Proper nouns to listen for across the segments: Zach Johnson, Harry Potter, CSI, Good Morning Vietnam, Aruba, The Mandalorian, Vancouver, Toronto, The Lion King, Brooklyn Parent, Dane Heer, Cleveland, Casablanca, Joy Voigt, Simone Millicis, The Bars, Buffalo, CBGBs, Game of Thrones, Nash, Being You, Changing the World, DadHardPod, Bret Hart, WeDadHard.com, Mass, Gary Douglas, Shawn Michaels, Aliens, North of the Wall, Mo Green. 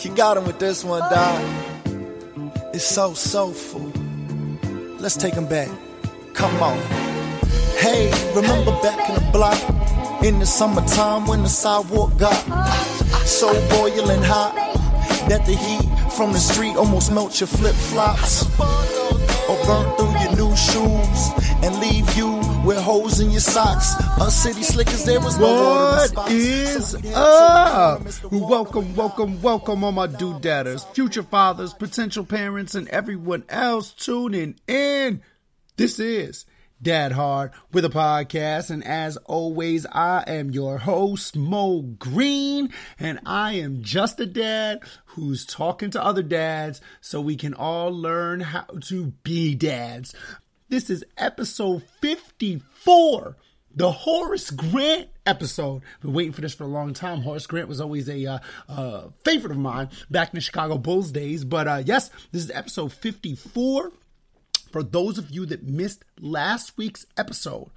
she got him with this one, dog. It's so soulful. Let's take them back. Come on. Hey, remember back in the block? In the summertime when the sidewalk got so boiling hot that the heat from the street almost melts your flip-flops or burn through your new shoes and leave you with holes in your socks. Us city slickers, there was no water. What is up? Welcome, all my do-dadders, future fathers, potential parents, and everyone else tuning in. This is Dad Hard with a podcast, and as always, I am your host, Mo Green, and I am just a dad who's talking to other dads so we can all learn how to be dads. This is episode 54, the Horace Grant episode. Been waiting for this for a long time. Horace Grant was always a favorite of mine back in the Chicago Bulls days. But yes, this is episode 54. For those of you that missed last week's episode,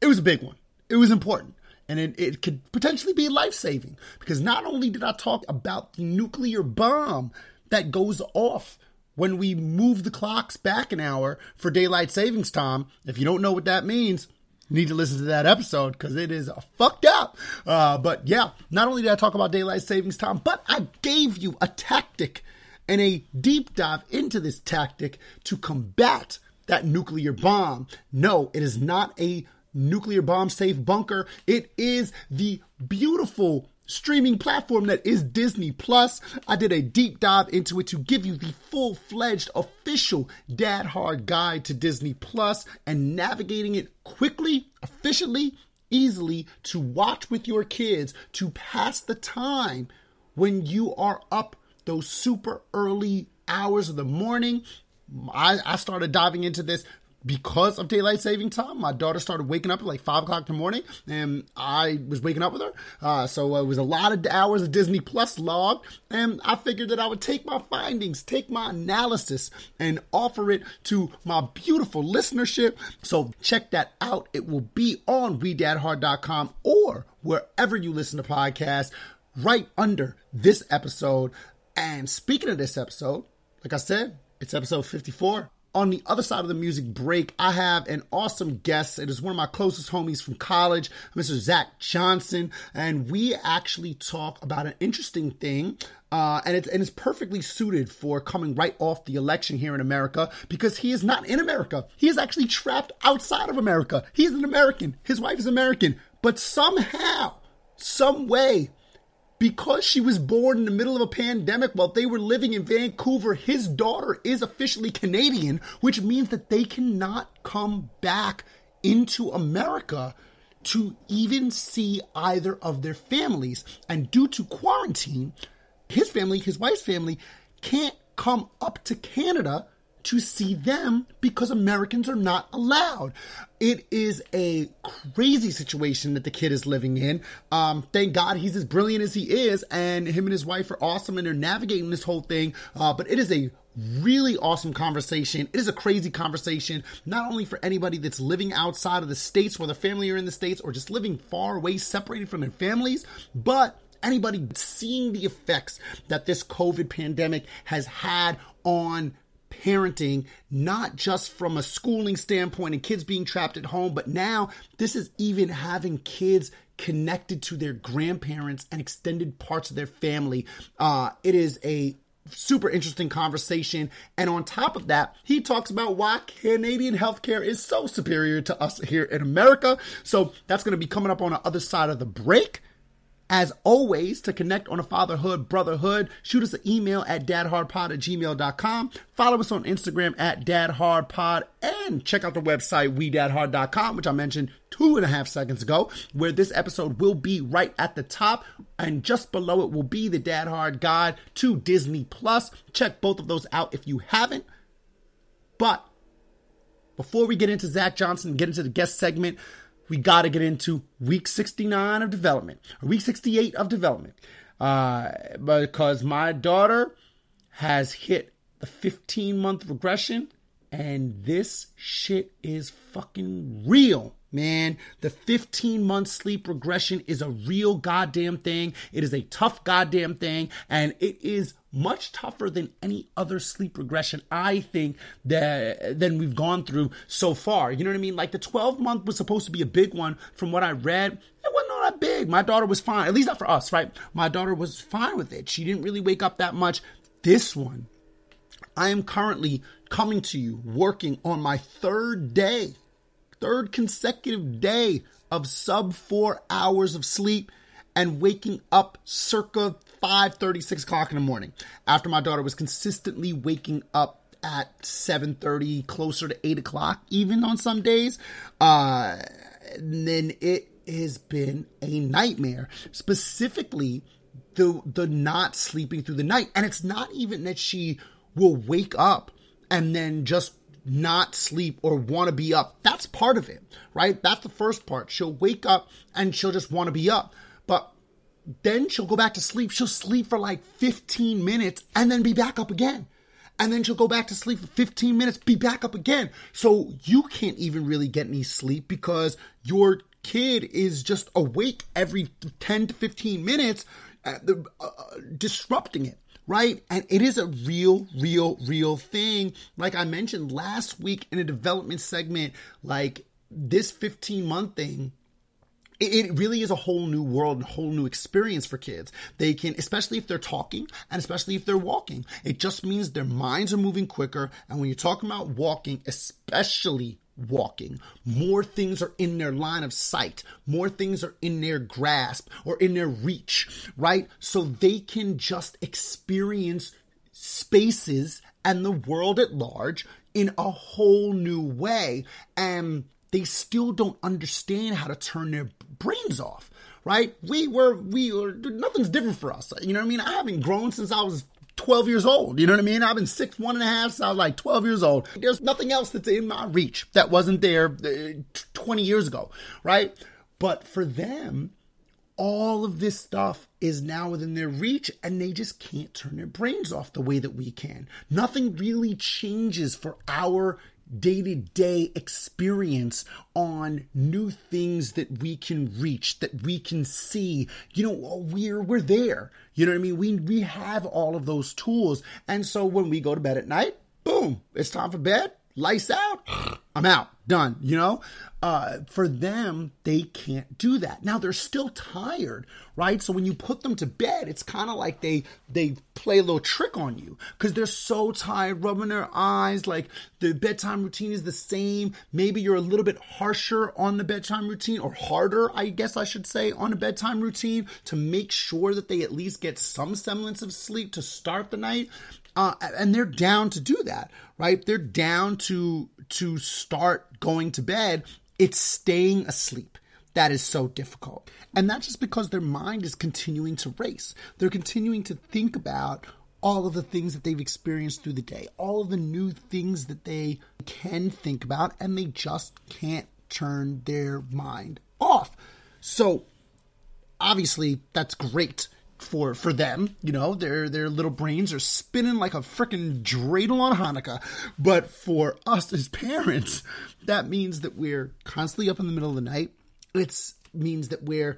it was a big one. It was important. And it could potentially be life-saving. Because not only did I talk about the nuclear bomb that goes off when we move the clocks back an hour for daylight savings time. If you don't know what that means, you need to listen to that episode because it is fucked up. But yeah, not only did I talk about daylight savings time, but I gave you a tactic and a deep dive into this tactic to combat that nuclear bomb. No, it is not a nuclear bomb safe bunker. It is the beautiful streaming platform that is Disney Plus. I did a deep dive into it to give you the full-fledged official Dad Hard guide to Disney Plus and navigating it quickly, efficiently, easily to watch with your kids to pass the time when you are up those super early hours of the morning. I started diving into this because of daylight saving time. My daughter started waking up at like 5 o'clock in the morning, and I was waking up with her. So it was a lot of hours of Disney Plus logged, and I figured that I would take my findings, take my analysis, and offer it to my beautiful listenership. So check that out. It will be on WeDadHard.com or wherever you listen to podcasts right under this episode. And speaking of this episode, like I said, it's episode 54. On the other side of the music break, I have an awesome guest. It is one of my closest homies from college, Mr. Zach Johnson. And we actually talk about an interesting thing. And it's perfectly suited for coming right off the election here in America because he is not in America. He is actually trapped outside of America. He is an American. His wife is American. But somehow, some way, because she was born in the middle of a pandemic while they were living in Vancouver, his daughter is officially Canadian, which means that they cannot come back into America to even see either of their families. And due to quarantine, his family, his wife's family, can't come up to Canada to see them because Americans are not allowed. It is a crazy situation that the kid is living in. Thank God he's as brilliant as he is, and him and his wife are awesome, and they're navigating this whole thing. But it is a really awesome conversation. It is a crazy conversation, not only for anybody that's living outside of the States, whether family are in the States or just living far away, separated from their families, but anybody seeing the effects that this COVID pandemic has had on parenting, not just from a schooling standpoint and kids being trapped at home, but now this is even having kids connected to their grandparents and extended parts of their family. It is a super interesting conversation. And on top of that, he talks about why Canadian healthcare is so superior to us here in America. So that's going to be coming up on the other side of the break. As always, to connect on a fatherhood, brotherhood, shoot us an email at dadhardpod@gmail.com. Follow us on Instagram at dadhardpod and check out the website WeDadHard.com, which I mentioned 2.5 seconds ago, where this episode will be right at the top, and just below it will be the Dad Hard Guide to Disney Plus. Check both of those out if you haven't. But before we get into Zach Johnson, get into the guest segment, we got to get into week 69 of development, or week 68 of development, because my daughter has hit the 15-month regression, and this shit is fucking real, man. The 15-month sleep regression is a real goddamn thing. It is a tough goddamn thing, and it is much tougher than any other sleep regression, I think, than we've gone through so far. You know what I mean? Like, the 12-month was supposed to be a big one. From what I read, it wasn't all that big. My daughter was fine. At least not for us, right? My daughter was fine with it. She didn't really wake up that much. This one, I am currently coming to you working on my third consecutive day of sub 4 hours of sleep, and waking up circa 5:30, 6 o'clock in the morning, after my daughter was consistently waking up at 7:30, closer to 8 o'clock, even on some days. Then it has been a nightmare, specifically the not sleeping through the night. And it's not even that she will wake up and then just not sleep or want to be up. That's part of it, right? That's the first part. She'll wake up and she'll just want to be up. But then she'll go back to sleep. She'll sleep for like 15 minutes and then be back up again. And then she'll go back to sleep for 15 minutes, be back up again. So you can't even really get any sleep because your kid is just awake every 10 to 15 minutes, disrupting it, right? And it is a real thing. Like I mentioned last week in a development segment, like this 15-month thing, it really is a whole new world, a whole new experience for kids. They can, especially if they're talking and especially if they're walking, it just means their minds are moving quicker. And when you're talking about walking, especially walking, more things are in their line of sight. More things are in their grasp or in their reach, right? So they can just experience spaces and the world at large in a whole new way. And they still don't understand how to turn their brains off, right? Nothing's different for us. You know what I mean? I haven't grown since I was 12 years old. You know what I mean? I've been 6'1.5" since I was like 12 years old. There's nothing else that's in my reach that wasn't there 20 years ago, right? But for them, all of this stuff is now within their reach, and they just can't turn their brains off the way that we can. Nothing really changes for our day-to-day experience on new things that we can reach, that we can see. You know, we're there. You know what I mean? We have all of those tools. And so when we go to bed at night, boom, it's time for bed. Lights out. I'm out. Done. You know, for them, they can't do that. Now they're still tired, right? So when you put them to bed, it's kind of like they play a little trick on you because they're so tired, rubbing their eyes. Like the bedtime routine is the same. Maybe you're a little bit harsher on the bedtime routine, or harder, I guess I should say, on the bedtime routine to make sure that they at least get some semblance of sleep to start the night. And they're down to do that, right? They're down to start going to bed. It's staying asleep that is so difficult. And that's just because their mind is continuing to race. They're continuing to think about all of the things that they've experienced through the day, all of the new things that they can think about, and they just can't turn their mind off. So obviously that's great for them, you know, their little brains are spinning like a freaking dreidel on Hanukkah. But for us as parents, that means that we're constantly up in the middle of the night. It means that we're,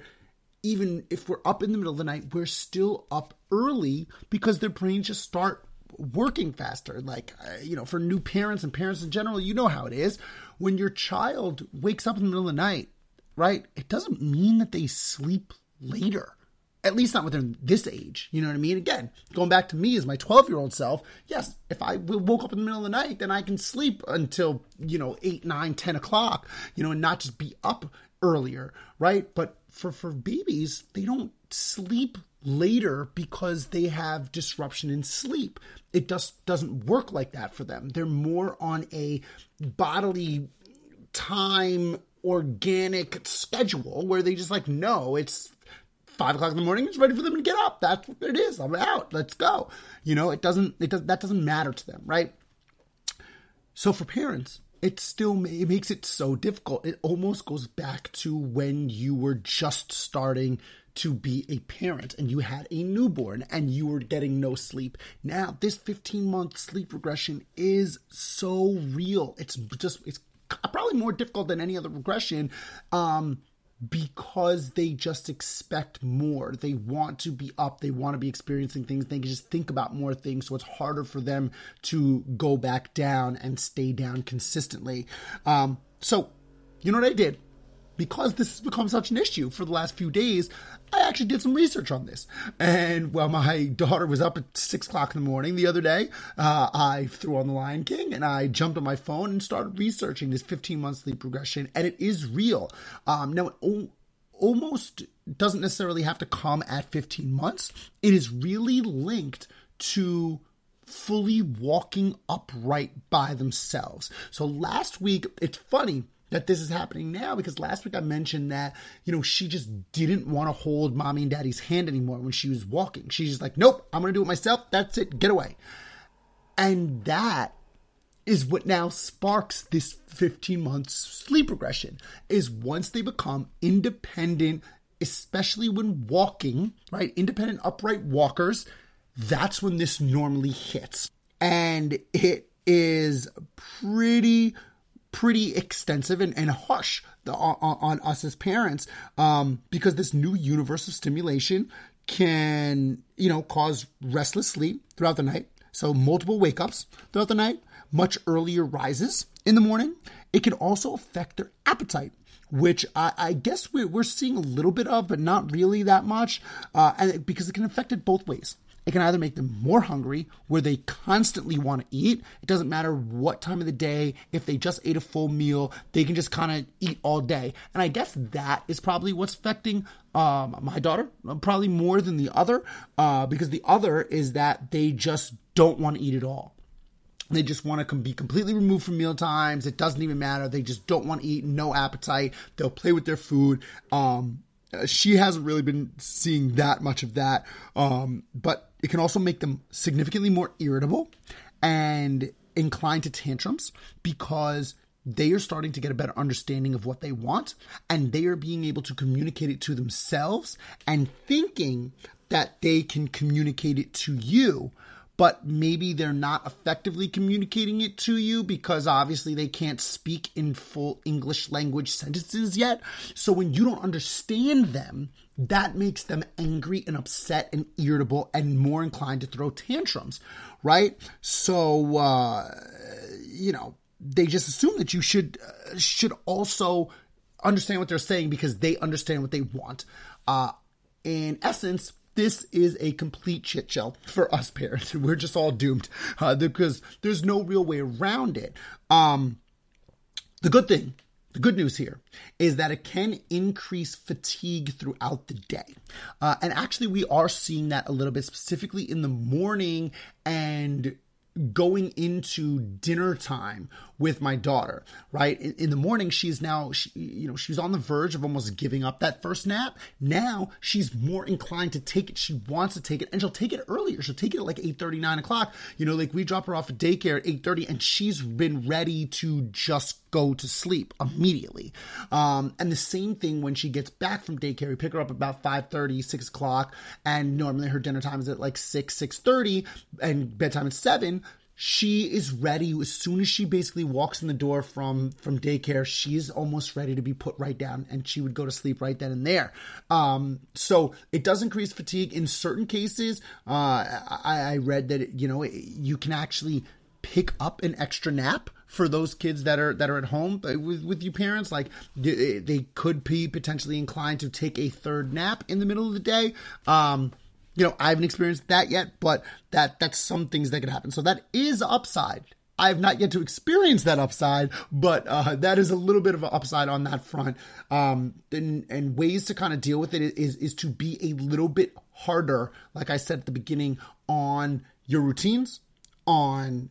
even if we're up in the middle of the night, we're still up early because their brains just start working faster. Like, you know, for new parents and parents in general, you know how it is. When your child wakes up in the middle of the night, right, it doesn't mean that they sleep later. At least not within this age. You know what I mean? Again, going back to me as my 12-year-old self, yes, if I woke up in the middle of the night, then I can sleep until, you know, 8, 9, 10 o'clock, you know, and not just be up earlier, right? But for babies, they don't sleep later because they have disruption in sleep. It just doesn't work like that for them. They're more on a bodily time, organic schedule where they just like, no, it's 5 o'clock in the morning, it's ready for them to get up. That's what it is. I'm out. Let's go. You know, that doesn't matter to them, right? So for parents, it makes it so difficult. It almost goes back to when you were just starting to be a parent and you had a newborn and you were getting no sleep. Now, this 15-month sleep regression is so real. It's probably more difficult than any other regression, because they just expect more. They want to be up. They want to be experiencing things. They can just think about more things. So it's harder for them to go back down and stay down consistently. So you know what I did? Because this has become such an issue for the last few days, I actually did some research on this. And while my daughter was up at 6 o'clock in the morning the other day, I threw on The Lion King and I jumped on my phone and started researching this 15-month sleep regression. And it is real. Now, it almost doesn't necessarily have to come at 15 months. It is really linked to fully walking upright by themselves. So last week, it's funny that this is happening now, because last week I mentioned that, you know, she just didn't want to hold mommy and daddy's hand anymore when she was walking. She's just like, nope, I'm going to do it myself. That's it. Get away. And that is what now sparks this 15-month sleep regression, is once they become independent, especially when walking, right? Independent, upright walkers. That's when this normally hits. And it is pretty extensive and harsh on us as parents, because this new universe of stimulation can, you know, cause restless sleep throughout the night. So multiple wake-ups throughout the night, much earlier rises in the morning. It can also affect their appetite, which I guess we're seeing a little bit of, but not really that much, and because it can affect it both ways. It can either make them more hungry, where they constantly want to eat. It doesn't matter what time of the day. If they just ate a full meal, they can just kind of eat all day. And I guess that is probably what's affecting my daughter, probably more than the other, because the other is that they just don't want to eat at all. They just want to be completely removed from meal times. It doesn't even matter. They just don't want to eat, no appetite. They'll play with their food. She hasn't really been seeing that much of that, but it can also make them significantly more irritable and inclined to tantrums, because they are starting to get a better understanding of what they want, and they are being able to communicate it to themselves and thinking that they can communicate it to you. But maybe they're not effectively communicating it to you because obviously they can't speak in full English language sentences yet. So when you don't understand them, that makes them angry and upset and irritable and more inclined to throw tantrums, right? So, you know, they just assume that you should also understand what they're saying because they understand what they want. In essence, this is a complete shit show for us parents. We're just all doomed because there's no real way around it. The good news here is that it can increase fatigue throughout the day. And actually, we are seeing that a little bit, specifically in the morning and going into dinner time, with my daughter, right? In the morning, she's now, she's on the verge of almost giving up that first nap. Now she's more inclined to take it. She wants to take it, and she'll take it earlier. She'll take it at like 8:30, 9 o'clock. Like we drop her off at daycare at 8:30, and she's been ready to just go to sleep immediately. And the same thing when she gets back from daycare. We pick her up about 5:30, 6 o'clock, and normally her dinner time is at like 6:30, and bedtime is 7. She is ready. As soon as she basically walks in the door from daycare, she's almost ready to be put right down, and she would go to sleep right then and there. So it does increase fatigue in certain cases. I read that, you can actually pick up an extra nap for those kids that are at home with you parents. Like they could be potentially inclined to take a third nap in the middle of the day. I haven't experienced that yet, but that's some things that could happen. So that is upside. I've not yet to experience that upside, but that is a little bit of an upside on that front. And ways to kind of deal with it is to be a little bit harder, like I said at the beginning, on your routines, on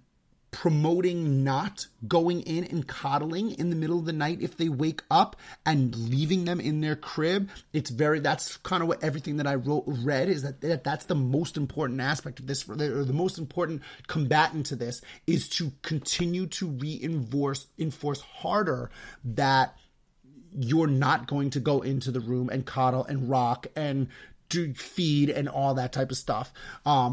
promoting not going in and coddling in the middle of the night if they wake up and leaving them in their crib. That's kind of what everything that I read is that's the most important aspect of this, or the most important combatant to this, is to continue to enforce harder that you're not going to go into the room and coddle and rock and to feed and all that type of stuff,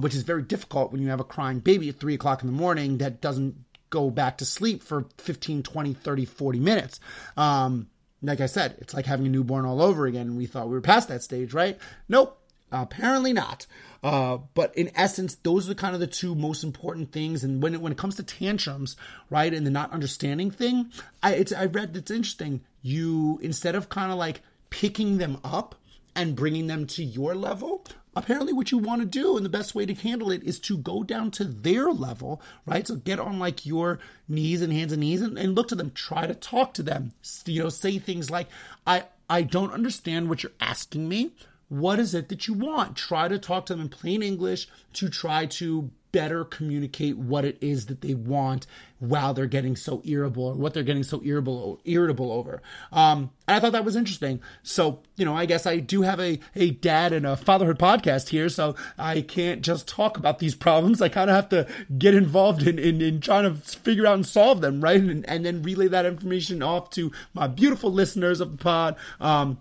which is very difficult when you have a crying baby at 3 o'clock in the morning that doesn't go back to sleep for 15, 20, 30, 40 minutes. Like I said, it's like having a newborn all over again, and we thought we were past that stage, right? Nope, apparently not. But in essence, those are kind of the two most important things. And when it comes to tantrums, right, and the not understanding thing, I read that's interesting. You, instead of kind of like picking them up and bringing them to your level, apparently what you want to do, and the best way to handle it, is to go down to their level, right? So get on like your knees and hands and knees and look to them, try to talk to them, say things like, I don't understand what you're asking me. What is it that you want? Try to talk to them in plain English to try to better communicate what it is that they want while they're getting so irritable, or what they're getting so irritable over. And I thought that was interesting. So, I guess I do have a dad and a fatherhood podcast here, so I can't just talk about these problems. I kind of have to get involved in trying to figure out and solve them, right? And then relay that information off to my beautiful listeners of the pod.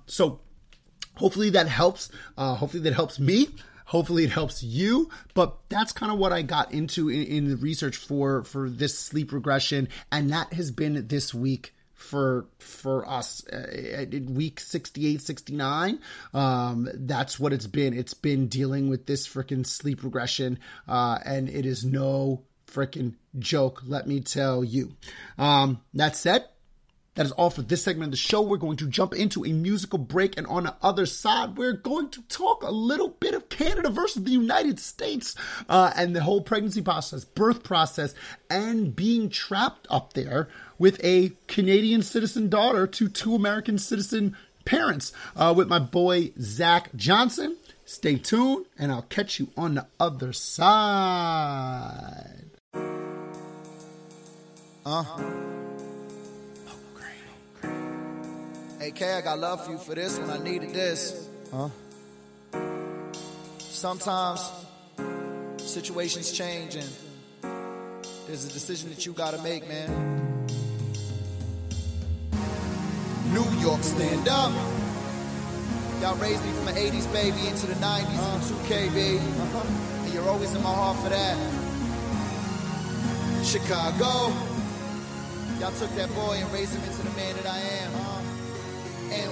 So hopefully that helps. Hopefully that helps me. Hopefully it helps you, but that's kind of what I got into in the research for this sleep regression, and that has been this week for us. Week 68, 69, that's what it's been. It's been dealing with this freaking sleep regression, and it is no freaking joke, let me tell you. That said, that is all for this segment of the show. We're going to jump into a musical break, and on the other side, we're going to talk a little bit of Canada versus the United States, and the whole pregnancy process, birth process, and being trapped up there with a Canadian citizen daughter to two American citizen parents, with my boy Zach Johnson. Stay tuned, and I'll catch you on the other side. Hey, K, I got love for you for this when I needed this. Sometimes situations change, and there's a decision that you gotta make, man. New York, stand up. Y'all raised me from the 80s, baby, into the 90s, into 2KB. And you're always in my heart for that. Chicago. Y'all took that boy and raised him into the man that I am.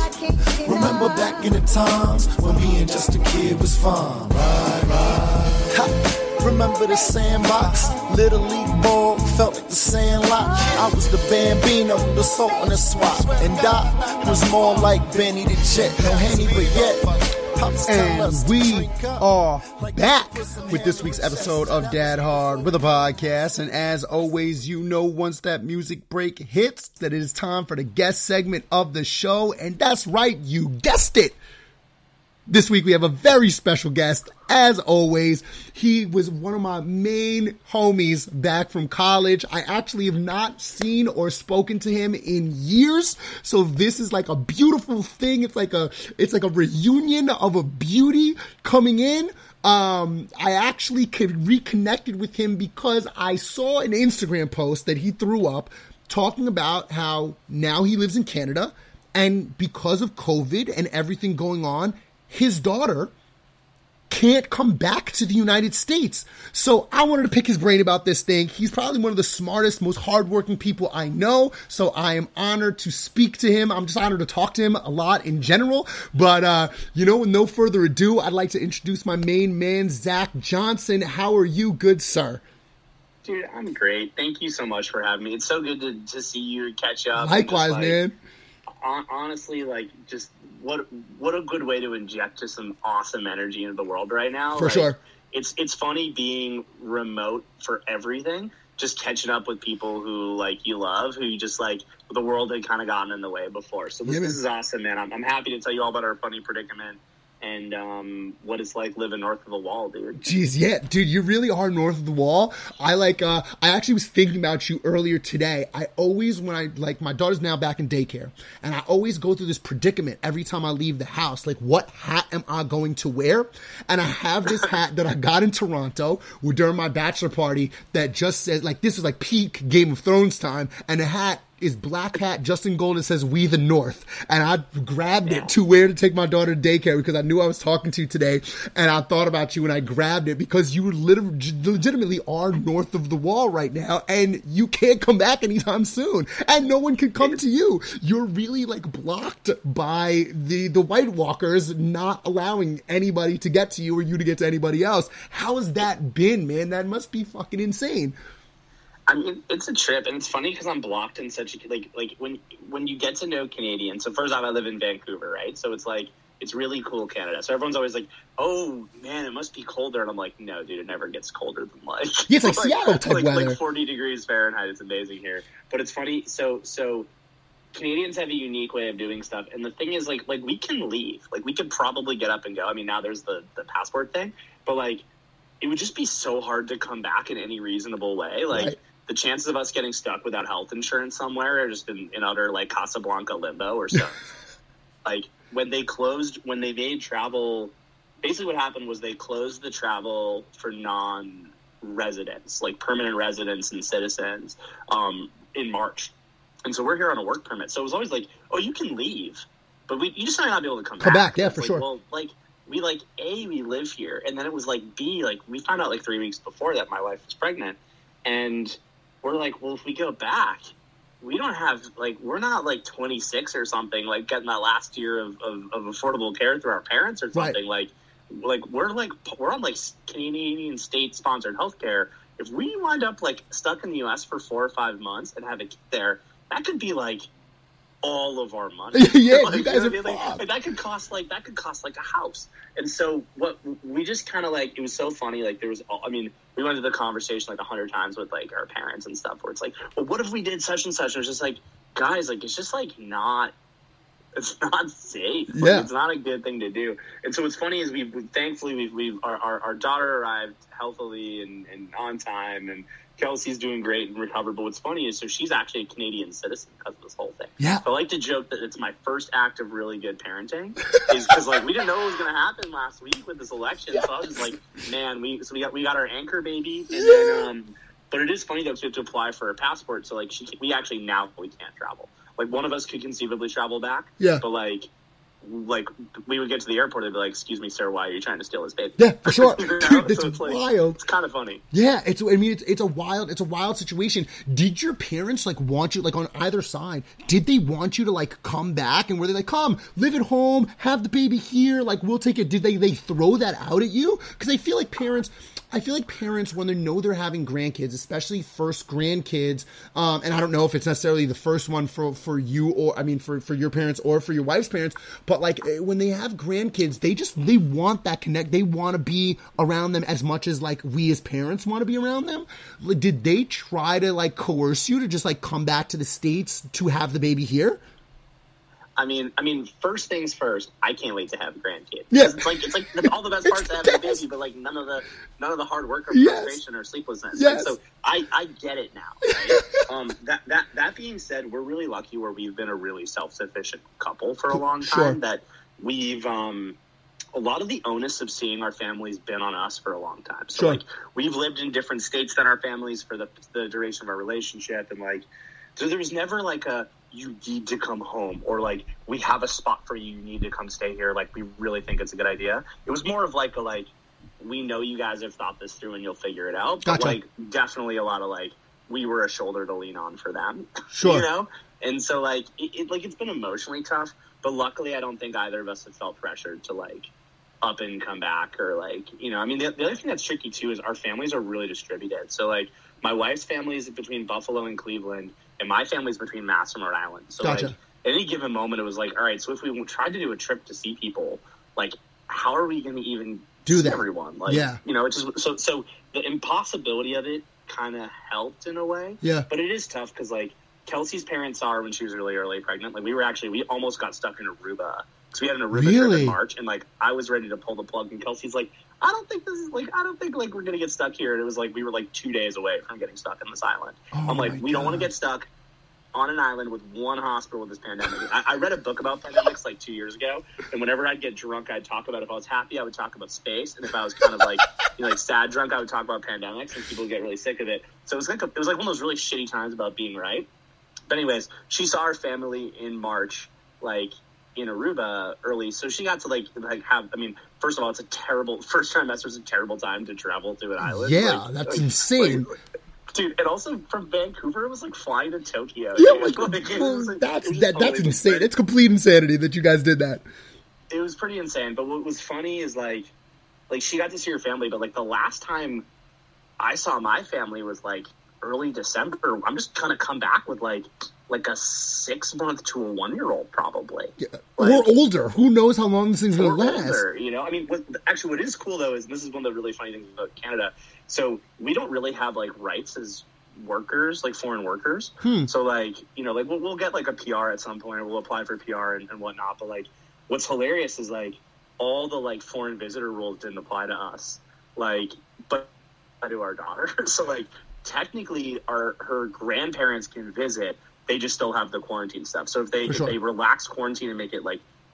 Remember back in the times when being just a kid was fun. Right, right. Ha. Remember the sandbox, Little League ball, felt like the sandlot. I was the Bambino, the salt and the swap. And Doc was more like Benny the Jet. No Henny, but yet. And we are back with this week's episode of Dad Hard with a podcast. And as always, you know, once that music break hits, that it is time for the guest segment of the show. And that's right, you guessed it. This week, we have a very special guest, as always. He was one of my main homies back from college. I actually have not seen or spoken to him in years, so this is like a beautiful thing. It's like a reunion of a beauty coming in. I actually reconnected with him because I saw an Instagram post that he threw up talking about how now he lives in Canada, and because of COVID and everything going on, his daughter can't come back to the United States. So I wanted to pick his brain about this thing. He's probably one of the smartest, most hardworking people I know. So I am honored to speak to him. I'm just honored to talk to him a lot in general. But, with no further ado, I'd like to introduce my main man, Zach Johnson. How are you, good sir? Dude, I'm great. Thank you so much for having me. It's so good to see you and catch up. Likewise, man. Honestly, what a good way to inject just some awesome energy into the world right now. For sure. It's funny being remote for everything, just catching up with people who you love, who you just the world had kind of gotten in the way before. So this is awesome, man. I'm happy to tell you all about our funny predicament and what it's like living north of the wall, dude. Jeez, yeah, dude, you really are north of the wall. I actually was thinking about you earlier today. I always, my daughter's now back in daycare, and I always go through this predicament every time I leave the house. What hat am I going to wear? And I have this hat that I got in Toronto during my bachelor party that just says, this is peak Game of Thrones time, and the hat is black hat, Justin Golden says, "We the North." And I grabbed it to wear to take my daughter to daycare because I knew I was talking to you today. And I thought about you and I grabbed it because you legitimately are north of the wall right now and you can't come back anytime soon. And no one can come to you. You're really blocked by the White Walkers not allowing anybody to get to you or you to get to anybody else. How has that been, man? That must be fucking insane. I mean, it's a trip, and it's funny because I'm blocked in such a, when you get to know Canadians. So first off, I live in Vancouver, right? So it's it's really cool Canada. So everyone's always oh man, it must be colder, and I'm no, dude, it never gets colder than yeah, it's Seattle type weather. 40 degrees Fahrenheit. It's amazing here, but it's funny. So Canadians have a unique way of doing stuff, and the thing is, we can leave, we could probably get up and go. I mean, now there's the passport thing, but it would just be so hard to come back in any reasonable way, right. The chances of us getting stuck without health insurance somewhere are just in utter Casablanca limbo or so. When they made travel, basically what happened was they closed the travel for non-residents, permanent residents and citizens, in March. And so we're here on a work permit. So it was always oh, you can leave, but you just might not be able to come back. Yeah, for sure. Well, we live here. And then it was B, we found out 3 weeks before that my wife was pregnant. And we're well, if we go back, we don't have, we're not, 26 or something, getting that last year of affordable care through our parents or something. Right. we're on Canadian state sponsored healthcare. If we wind up stuck in the U.S. for 4 or 5 months and have a kid there, that could be all of our money. Yeah, you guys are fucked. That could cost a house. And so what we just kind of it was so funny. We went to the conversation 100 times with our parents and stuff, where it's well, what if we did such and such? And it's just guys, it's just not. It's not safe. Yeah. It's not a good thing to do. And so what's funny is our daughter arrived healthily and on time, and Kelsey's doing great and recovered. But what's funny is she's actually a Canadian citizen because of this whole thing. Yeah. So I like to joke that it's my first act of really good parenting, is because we didn't know what was going to happen last week with this election. Yes. So I was just man, we got our anchor baby, and then but it is funny though, because we have to apply for a passport. So we actually now we can't travel. One of us could conceivably travel back, yeah. But we would get to the airport and be "Excuse me, sir, why are you trying to steal his baby?" Yeah, for sure. Dude, that's wild. It's kind of funny. Yeah, it's a wild situation. Did your parents want you on either side? Did they want you to come back? And were they "Come, live at home, have the baby here"? We'll take it. Did they throw that out at you? Because I feel like parents. When they know they're having grandkids, especially first grandkids, and I don't know if it's necessarily the first one for you or, for your parents or for your wife's parents, but, when they have grandkids, they want that connect. They want to be around them as much as, we as parents want to be around them. Did they try to, coerce you to just, come back to the States to have the baby here? I mean, first things first. I can't wait to have grandkids. Yeah. It's that's all the best parts of having a baby, but none of the hard work or frustration or sleeplessness. Yes. So I get it now. Right? That being said, we're really lucky where we've been a really self-sufficient couple for a long time. Sure. That we've a lot of the onus of seeing our family's been on us for a long time. So sure. We've lived in different states than our families for the duration of our relationship, and so there was never you need to come home, or we have a spot for you need to come stay here. We really think it's a good idea. It was more of we know you guys have thought this through and you'll figure it out. But gotcha. Definitely a lot of we were a shoulder to lean on for them. Sure. And so it's been emotionally tough, but luckily I don't think either of us have felt pressured to up and come back or the other thing that's tricky too is our families are really distributed. So my wife's family is between Buffalo and Cleveland, and my family's between Mass and Rhode Island. So, gotcha. At any given moment, it was all right, so if we tried to do a trip to see people, how are we going to even do that? Everyone, yeah. It's just so the impossibility of it kind of helped in a way. Yeah. But it is tough because Kelsey's parents saw her when she was really early pregnant. We almost got stuck in Aruba because we had an Aruba trip in March, and I was ready to pull the plug, and Kelsey's I don't think this is we're going to get stuck here. And it was we were 2 days away from getting stuck on this island. Oh, I'm we don't want to get stuck on an island with one hospital with this pandemic. I read a book about pandemics 2 years ago. And whenever I'd get drunk, I'd talk about, if I was happy, I would talk about space. And if I was kind of sad drunk, I would talk about pandemics, and people get really sick of it. So it was one of those really shitty times about being right. But anyways, she saw her family in March, in Aruba early, so she got to first of all, it's a terrible first trimester. Is a terrible time to travel to an island. Yeah, that's insane, dude. And also from Vancouver, it was flying to Tokyo. Yeah, that's insane. It's complete insanity that you guys did that. It was pretty insane. But what was funny is she got to see her family, but the last time I saw my family was early December. I'm just gonna come back with a 6-month to a 1-year-old, probably. Yeah. Or older. Who knows how long this thing's going to last? What is cool, though, is this is one of the really funny things about Canada. So we don't really have, rights as workers, foreign workers. Hmm. So, we'll get, a PR at some point, or we'll apply for PR and whatnot. But, what's hilarious is, all the, foreign visitor rules didn't apply to us. But to our daughter. So, technically, her grandparents can visit. They just still have the quarantine stuff. So if they relax quarantine and make it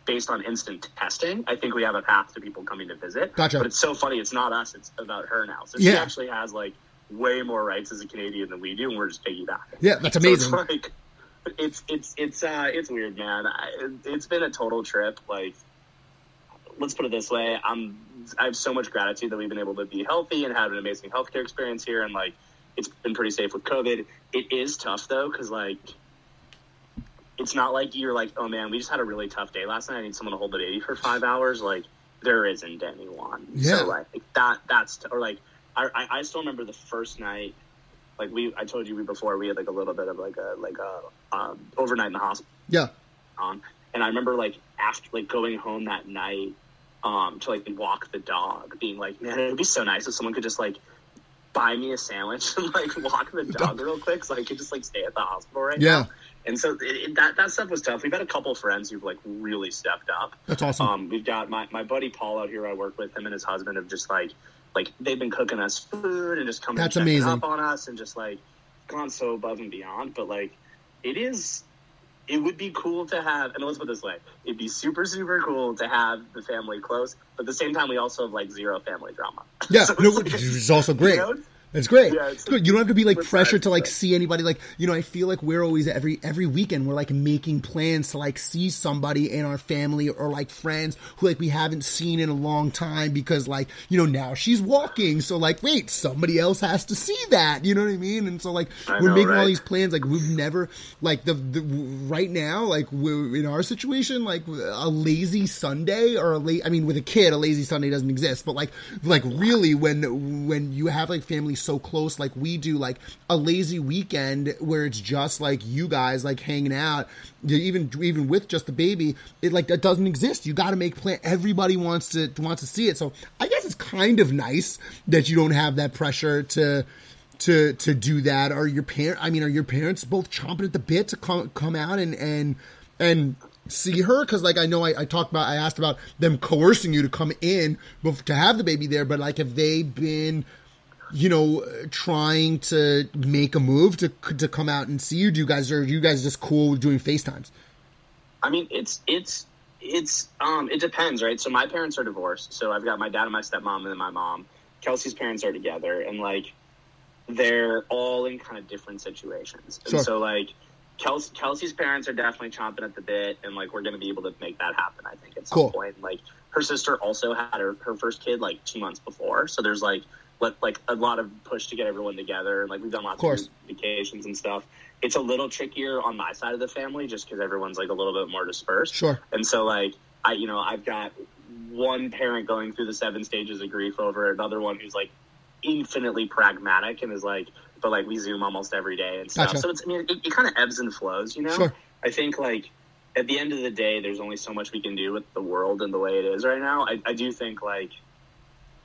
based on instant testing, I think we have a path to people coming to visit. Gotcha. But it's so funny. It's not us. It's about her now. So she actually has way more rights as a Canadian than we do, and we're just piggybacking. Yeah, that's amazing. So it's weird, man. It's been a total trip. Let's put it this way. I have so much gratitude that we've been able to be healthy and have an amazing healthcare experience here, and it's been pretty safe with COVID. It is tough, though, because, it's not you're oh, man, we just had a really tough day last night. I need someone to hold the baby for 5 hours. there isn't anyone. Yeah. So, like, that's... Or, like, I still remember the first night... Like, I told you before, we had, like, a little bit of, like a overnight in the hospital. Yeah. And I remember, like, after, like, going home that night to, like, walk the dog, being like, man, it would be so nice if someone could just, like, buy me a sandwich and, like, walk the dog real quick so I could just, like, stay at the hospital now. And so that stuff was tough. We've had a couple friends who've, like, really stepped up. That's awesome. We've got my buddy Paul out here I work with. Him and his husband have just, like they've been cooking us food and just coming and checking up on us and just, like, gone so above and beyond. But, like, it would be cool to have, and let's put it this way, it'd be super, super cool to have the family close, but at the same time, we also have, like, zero family drama. Yeah, so no, which is also great. You know? It's great. Yeah, it's good. You don't have to be, like, pressured to, like, see anybody. Like, you know, I feel like we're always, every weekend, we're, like, making plans to, like, see somebody in our family or, like, friends who, like, we haven't seen in a long time because, like, you know, now she's walking. So, like, wait, somebody else has to see that. You know what I mean? And so, like, we're making all these plans. Like, we've never, like, the right now, like, we're in our situation, like, a lazy Sunday or with a kid, a lazy Sunday doesn't exist. But, like really, when you have, like, family so close like we do, like a lazy weekend where it's just like you guys like hanging out, even with just the baby, it like that doesn't exist. You got to make plan. Everybody wants to see it. So I guess it's kind of nice that you don't have that pressure to do that. Are your parents both chomping at the bit to come out and see her? Because like I know I asked about them coercing you to come in to have the baby there, but like have they been, you know, trying to make a move to come out and see you? Are you guys just cool with doing FaceTimes? I mean, it depends, right? So my parents are divorced. So I've got my dad and my stepmom and then my mom. Kelsey's parents are together and like, they're all in kind of different situations. And so like Kelsey's parents are definitely chomping at the bit and like, we're going to be able to make that happen. I think at some point, like her sister also had her first kid like 2 months before. So there's like a lot of push to get everyone together. Like we've done lots of vacations and stuff. It's a little trickier on my side of the family just because everyone's like a little bit more dispersed. Sure. And so like I've got one parent going through the 7 stages of grief over another one who's like infinitely pragmatic and is like, but like we Zoom almost every day and stuff. Gotcha. So it's, I mean, it kind of ebbs and flows, you know? Sure. I think like at the end of the day, there's only so much we can do with the world and the way it is right now. I do think like,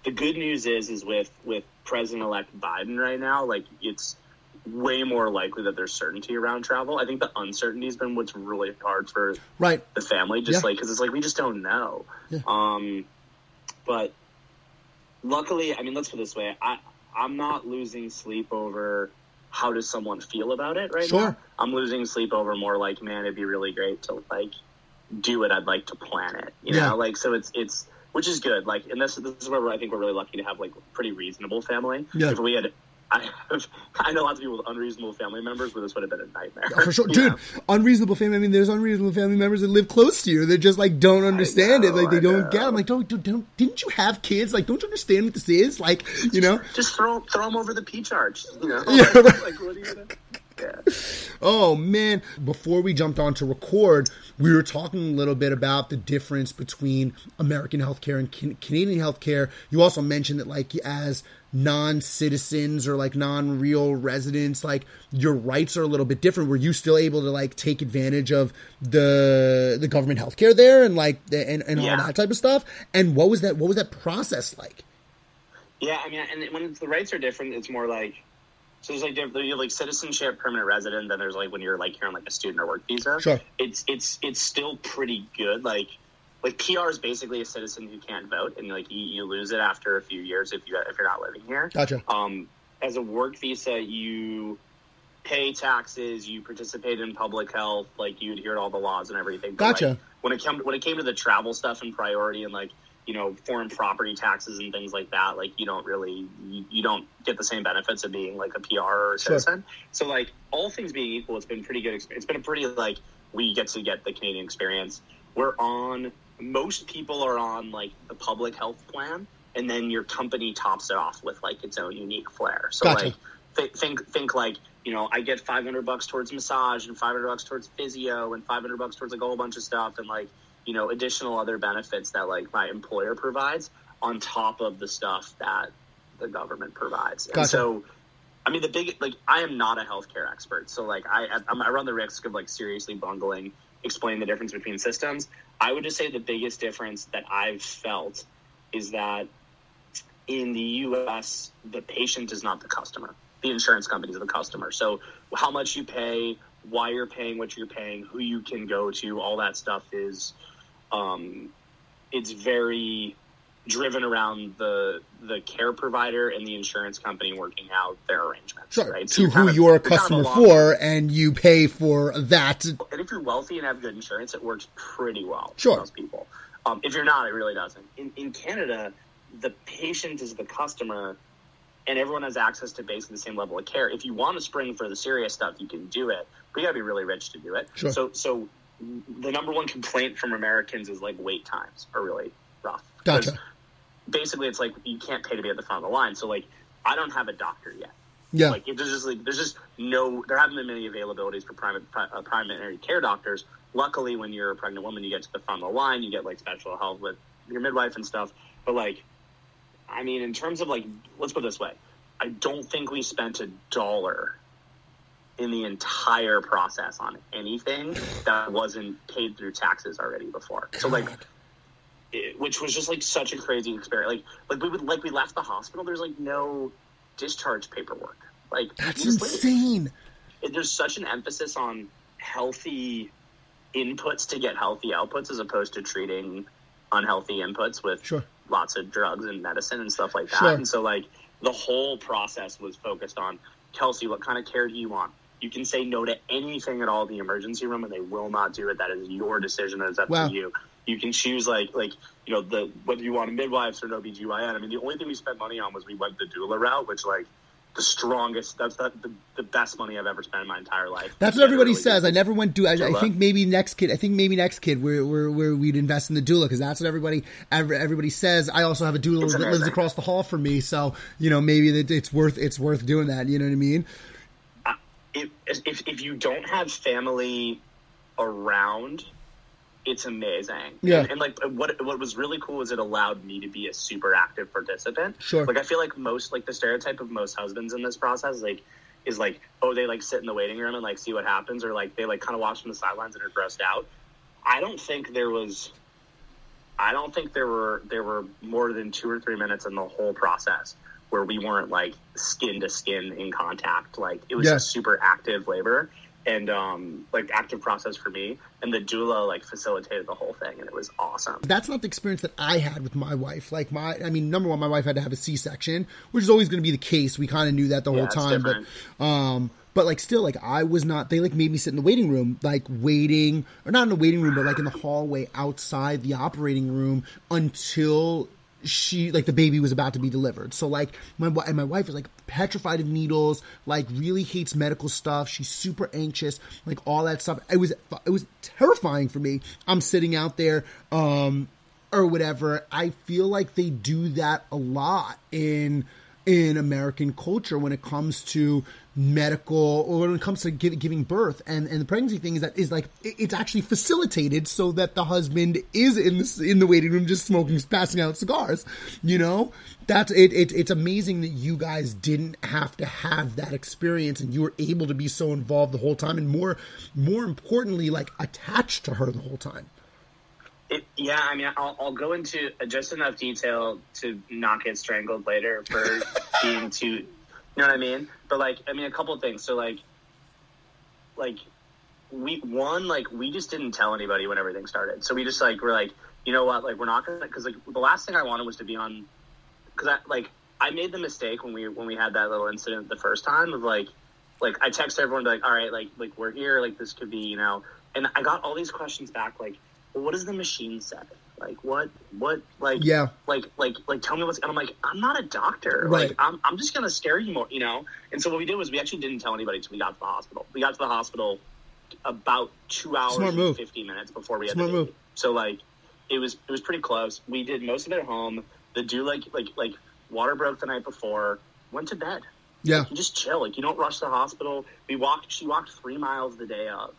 the good news is with President-elect Biden right now, like it's way more likely that there's certainty around travel. I think the uncertainty has been what's really hard for the family, just like because it's like we just don't know. Yeah. But luckily, I mean, let's put it this way: I'm not losing sleep over how does someone feel about it right now. I'm losing sleep over more like, man, it'd be really great to like do it. I'd like to plan it, you know, like so it's. Which is good, like, and this is where I think we're really lucky to have like pretty reasonable family. Yeah. If we had, I know lots of people with unreasonable family members, but this would have been a nightmare. Yeah, for sure, dude. Yeah. Unreasonable family. I mean, there's unreasonable family members that live close to you that just like don't understand it, like they don't get. I'm like, don't. Didn't you have kids? Like, don't you understand what this is? Like, you know, just throw them over the peach arch. You know, like what do you gonna... Yeah. Oh man! Before we jumped on to record, we were talking a little bit about the difference between American healthcare and Canadian healthcare. You also mentioned that, like, as non-citizens or like non-real residents, like your rights are a little bit different. Were you still able to like take advantage of the government healthcare there and like and all that type of stuff? And what was that process like? Yeah, I mean, and when the rights are different, it's more like. So there's like you have like citizenship, permanent resident. Then there's like when you're like here on like a student or work visa. Sure. It's still pretty good. Like PR is basically a citizen who can't vote, and like you lose it after a few years if you're not living here. Gotcha. As a work visa, you pay taxes, you participate in public health, like you adhere to all the laws and everything. But gotcha. Like, when it came to the travel stuff and priority and like. You know, foreign property taxes and things like that, like you don't get the same benefits of being like a PR or a citizen. Sure. So like all things being equal, it's been pretty good. It's been a pretty like, we get to get the Canadian experience. Most people are on like the public health plan and then your company tops it off with like its own unique flair. So gotcha. Like think like, you know, I get $500 towards massage and $500 towards physio and $500 towards like a whole bunch of stuff. And like, you know, additional other benefits that like my employer provides on top of the stuff that the government provides. Gotcha. And so, I mean, the big, like, I am not a healthcare expert. So like I run the risk of like seriously bungling explaining the difference between systems. I would just say the biggest difference that I've felt is that in the US, the patient is not the customer. The insurance company is the customer. So how much you pay, why you're paying what you're paying, who you can go to, all that stuff is it's very driven around the care provider and the insurance company working out their arrangements. Sure. Right? So to who you're a customer for, and you pay for that. And if you're wealthy and have good insurance, it works pretty well for most people. If you're not, it really doesn't. In Canada, the patient is the customer, and everyone has access to basically the same level of care. If you want to spring for the serious stuff, you can do it, but you got to be really rich to do it. Sure. So the number one complaint from Americans is like wait times are really rough. Gotcha. Basically, it's like you can't pay to be at the front of the line. So, like, I don't have a doctor yet. Yeah. Like, there haven't been many availabilities for primary care doctors. Luckily, when you're a pregnant woman, you get to the front of the line. You get like special help with your midwife and stuff. But like, I mean, in terms of like, let's put it this way: I don't think we spent $1 in the entire process on anything that wasn't paid through taxes already before. God. So like. Which was just like such a crazy experiment. Like we left the hospital. There's like no discharge paperwork. Like that's insane. There's such an emphasis on healthy inputs to get healthy outputs, as opposed to treating unhealthy inputs with lots of drugs and medicine and stuff like that. Sure. And so like the whole process was focused on Kelsey. What kind of care do you want? You can say no to anything at all in the emergency room, and they will not do it. That is your decision. That is up to you. You can choose, like you know, whether you want a midwife or an OBGYN. I mean, the only thing we spent money on was we went the doula route, which, like, the strongest – that's the best money I've ever spent in my entire life. That's what everybody says. I never went doula. I think maybe next kid where we'd invest in the doula, because that's what everybody says. I also have a doula that lives across the hall from me, so, you know, maybe it's worth doing that. You know what I mean? If you don't have family around – it's amazing. Yeah. And like what was really cool is it allowed me to be a super active participant. Sure. Like I feel like most like the stereotype of most husbands in this process is like, oh, they like sit in the waiting room and like see what happens, or like they like kind of watch from the sidelines and are grossed out. I don't think there were more than 2 or 3 minutes in the whole process where we weren't like skin to skin in contact. Like it was a super active labor. And like active process for me, and the doula like facilitated the whole thing, and it was awesome. That's not the experience that I had with my wife. Like number one, my wife had to have a C-section, which is always going to be the case. We kind of knew that the whole time, but like still, like I was not. They like made me sit in the waiting room, like waiting, or not in the waiting room, but like in the hallway outside the operating room until she, like the baby was about to be delivered. So like my wife was like petrified of needles, like really hates medical stuff. She's super anxious, like all that stuff. It was terrifying for me. I'm sitting out there, or whatever. I feel like they do that a lot in American culture when it comes to medical, or when it comes to giving birth, and the pregnancy thing is it's actually facilitated so that the husband is in the waiting room just smoking, passing out cigars. You know, that's it. It's amazing that you guys didn't have to have that experience, and you were able to be so involved the whole time, and more importantly, like attached to her the whole time. I mean, I'll go into just enough detail to not get strangled later for being too, you know what I mean? But like, I mean, a couple of things. So like we just didn't tell anybody when everything started. So we just like, we're like, you know what? Like we're not gonna, cause like the last thing I wanted was to be on, cause I made the mistake when we had that little incident the first time of like I texted everyone to like, all right, like we're here, like this could be, you know, and I got all these questions back. Like, what does the machine say? Like what tell me what's, and I'm like, I'm not a doctor. Right. Like I'm just going to scare you more, you know? And so what we did was we actually didn't tell anybody until we got to the hospital. We got to the hospital about 2 hours and 50 minutes before we had the baby. So like, it was pretty close. We did most of it at home. The dude like water broke the night before, went to bed. Yeah. Like, you just chill. Like you don't rush the hospital. She walked 3 miles the day of.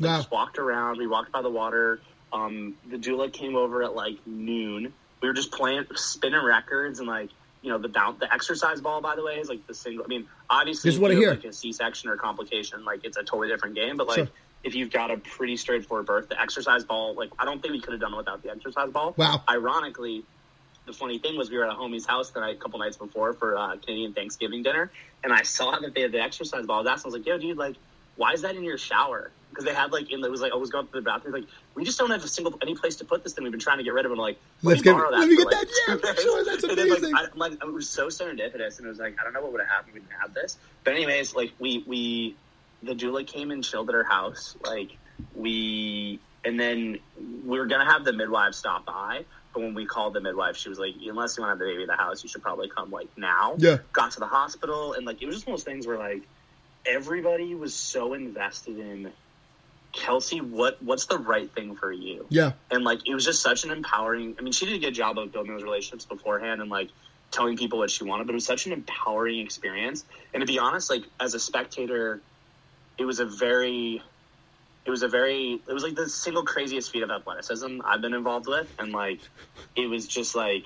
Like, just walked around. We walked by the water. The doula came over at like noon. We were just playing, spinning records, and like, you know, the exercise ball, by the way, is like the single. I mean, obviously, if you have like a C-section or complication, like it's a totally different game. But like, sure, if you've got a pretty straightforward birth, the exercise ball, like I don't think we could have done it without the exercise ball. Wow. Ironically, the funny thing was we were at a homie's house the night, a couple nights before for Canadian Thanksgiving dinner, and I saw that they had the exercise ball. That's when I was like, yo, dude, like, why is that in your shower? Because they had like, in the, it was like, I was going up to the bathroom, like, we just don't have any place to put this thing. We've been trying to get rid of it. I'm like, let me get that. Sure, that's amazing. Then, like, I was so serendipitous, and it was like, I don't know what would have happened if we didn't have this. But anyways, like the doula came and chilled at her house. Like and then we were going to have the midwife stop by. But when we called the midwife, she was like, unless you want to have the baby at the house, you should probably come like now. Yeah. Got to the hospital. And like, it was just one of those things where like, everybody was so invested in Kelsey, what's the right thing for you? Yeah. And like, it was just such an empowering, I mean, she did a good job of building those relationships beforehand and like telling people what she wanted, but it was such an empowering experience. And to be honest, like as a spectator, it was like the single craziest feat of athleticism I've been involved with. And like, it was just like,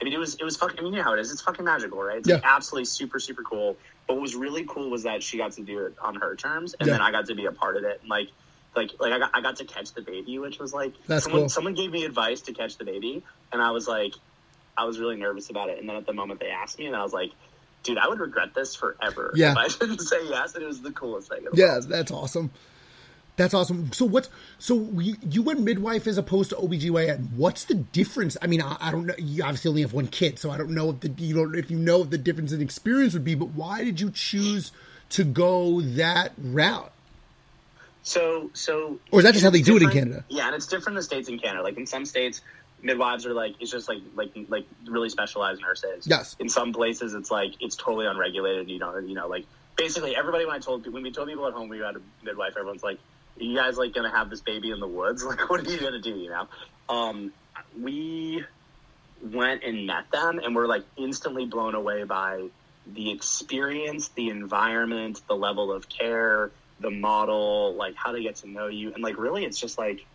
I mean, it was fucking, I mean, you know how it is. It's fucking magical, right? It's like absolutely super, super cool. But what was really cool was that she got to do it on her terms. And then I got to be a part of it. And like I got to catch the baby, which was like, someone gave me advice to catch the baby. And I was like, I was really nervous about it. And then at the moment they asked me and I was like, dude, I would regret this forever. Yeah. If I didn't say yes. And it was the coolest thing. Yeah. That's awesome. That's awesome. So you went midwife as opposed to OBGYN. What's the difference? I mean, I don't know. You obviously only have one kid, so I don't know if the difference in experience would be, but why did you choose to go that route? So or is that just how they do it in Canada? Yeah, and it's different in the states and Canada. Like in some states, midwives are like, it's just like really specialized nurses. Yes. In some places it's like, it's totally unregulated. You know, like basically everybody, when we told people at home we had a midwife, everyone's like, are you guys like gonna have this baby in the woods? Like, what are you gonna do? You know, we went and met them, and we're like instantly blown away by the experience, the environment, the level of care, the model, like how they get to know you, and like really, it's just like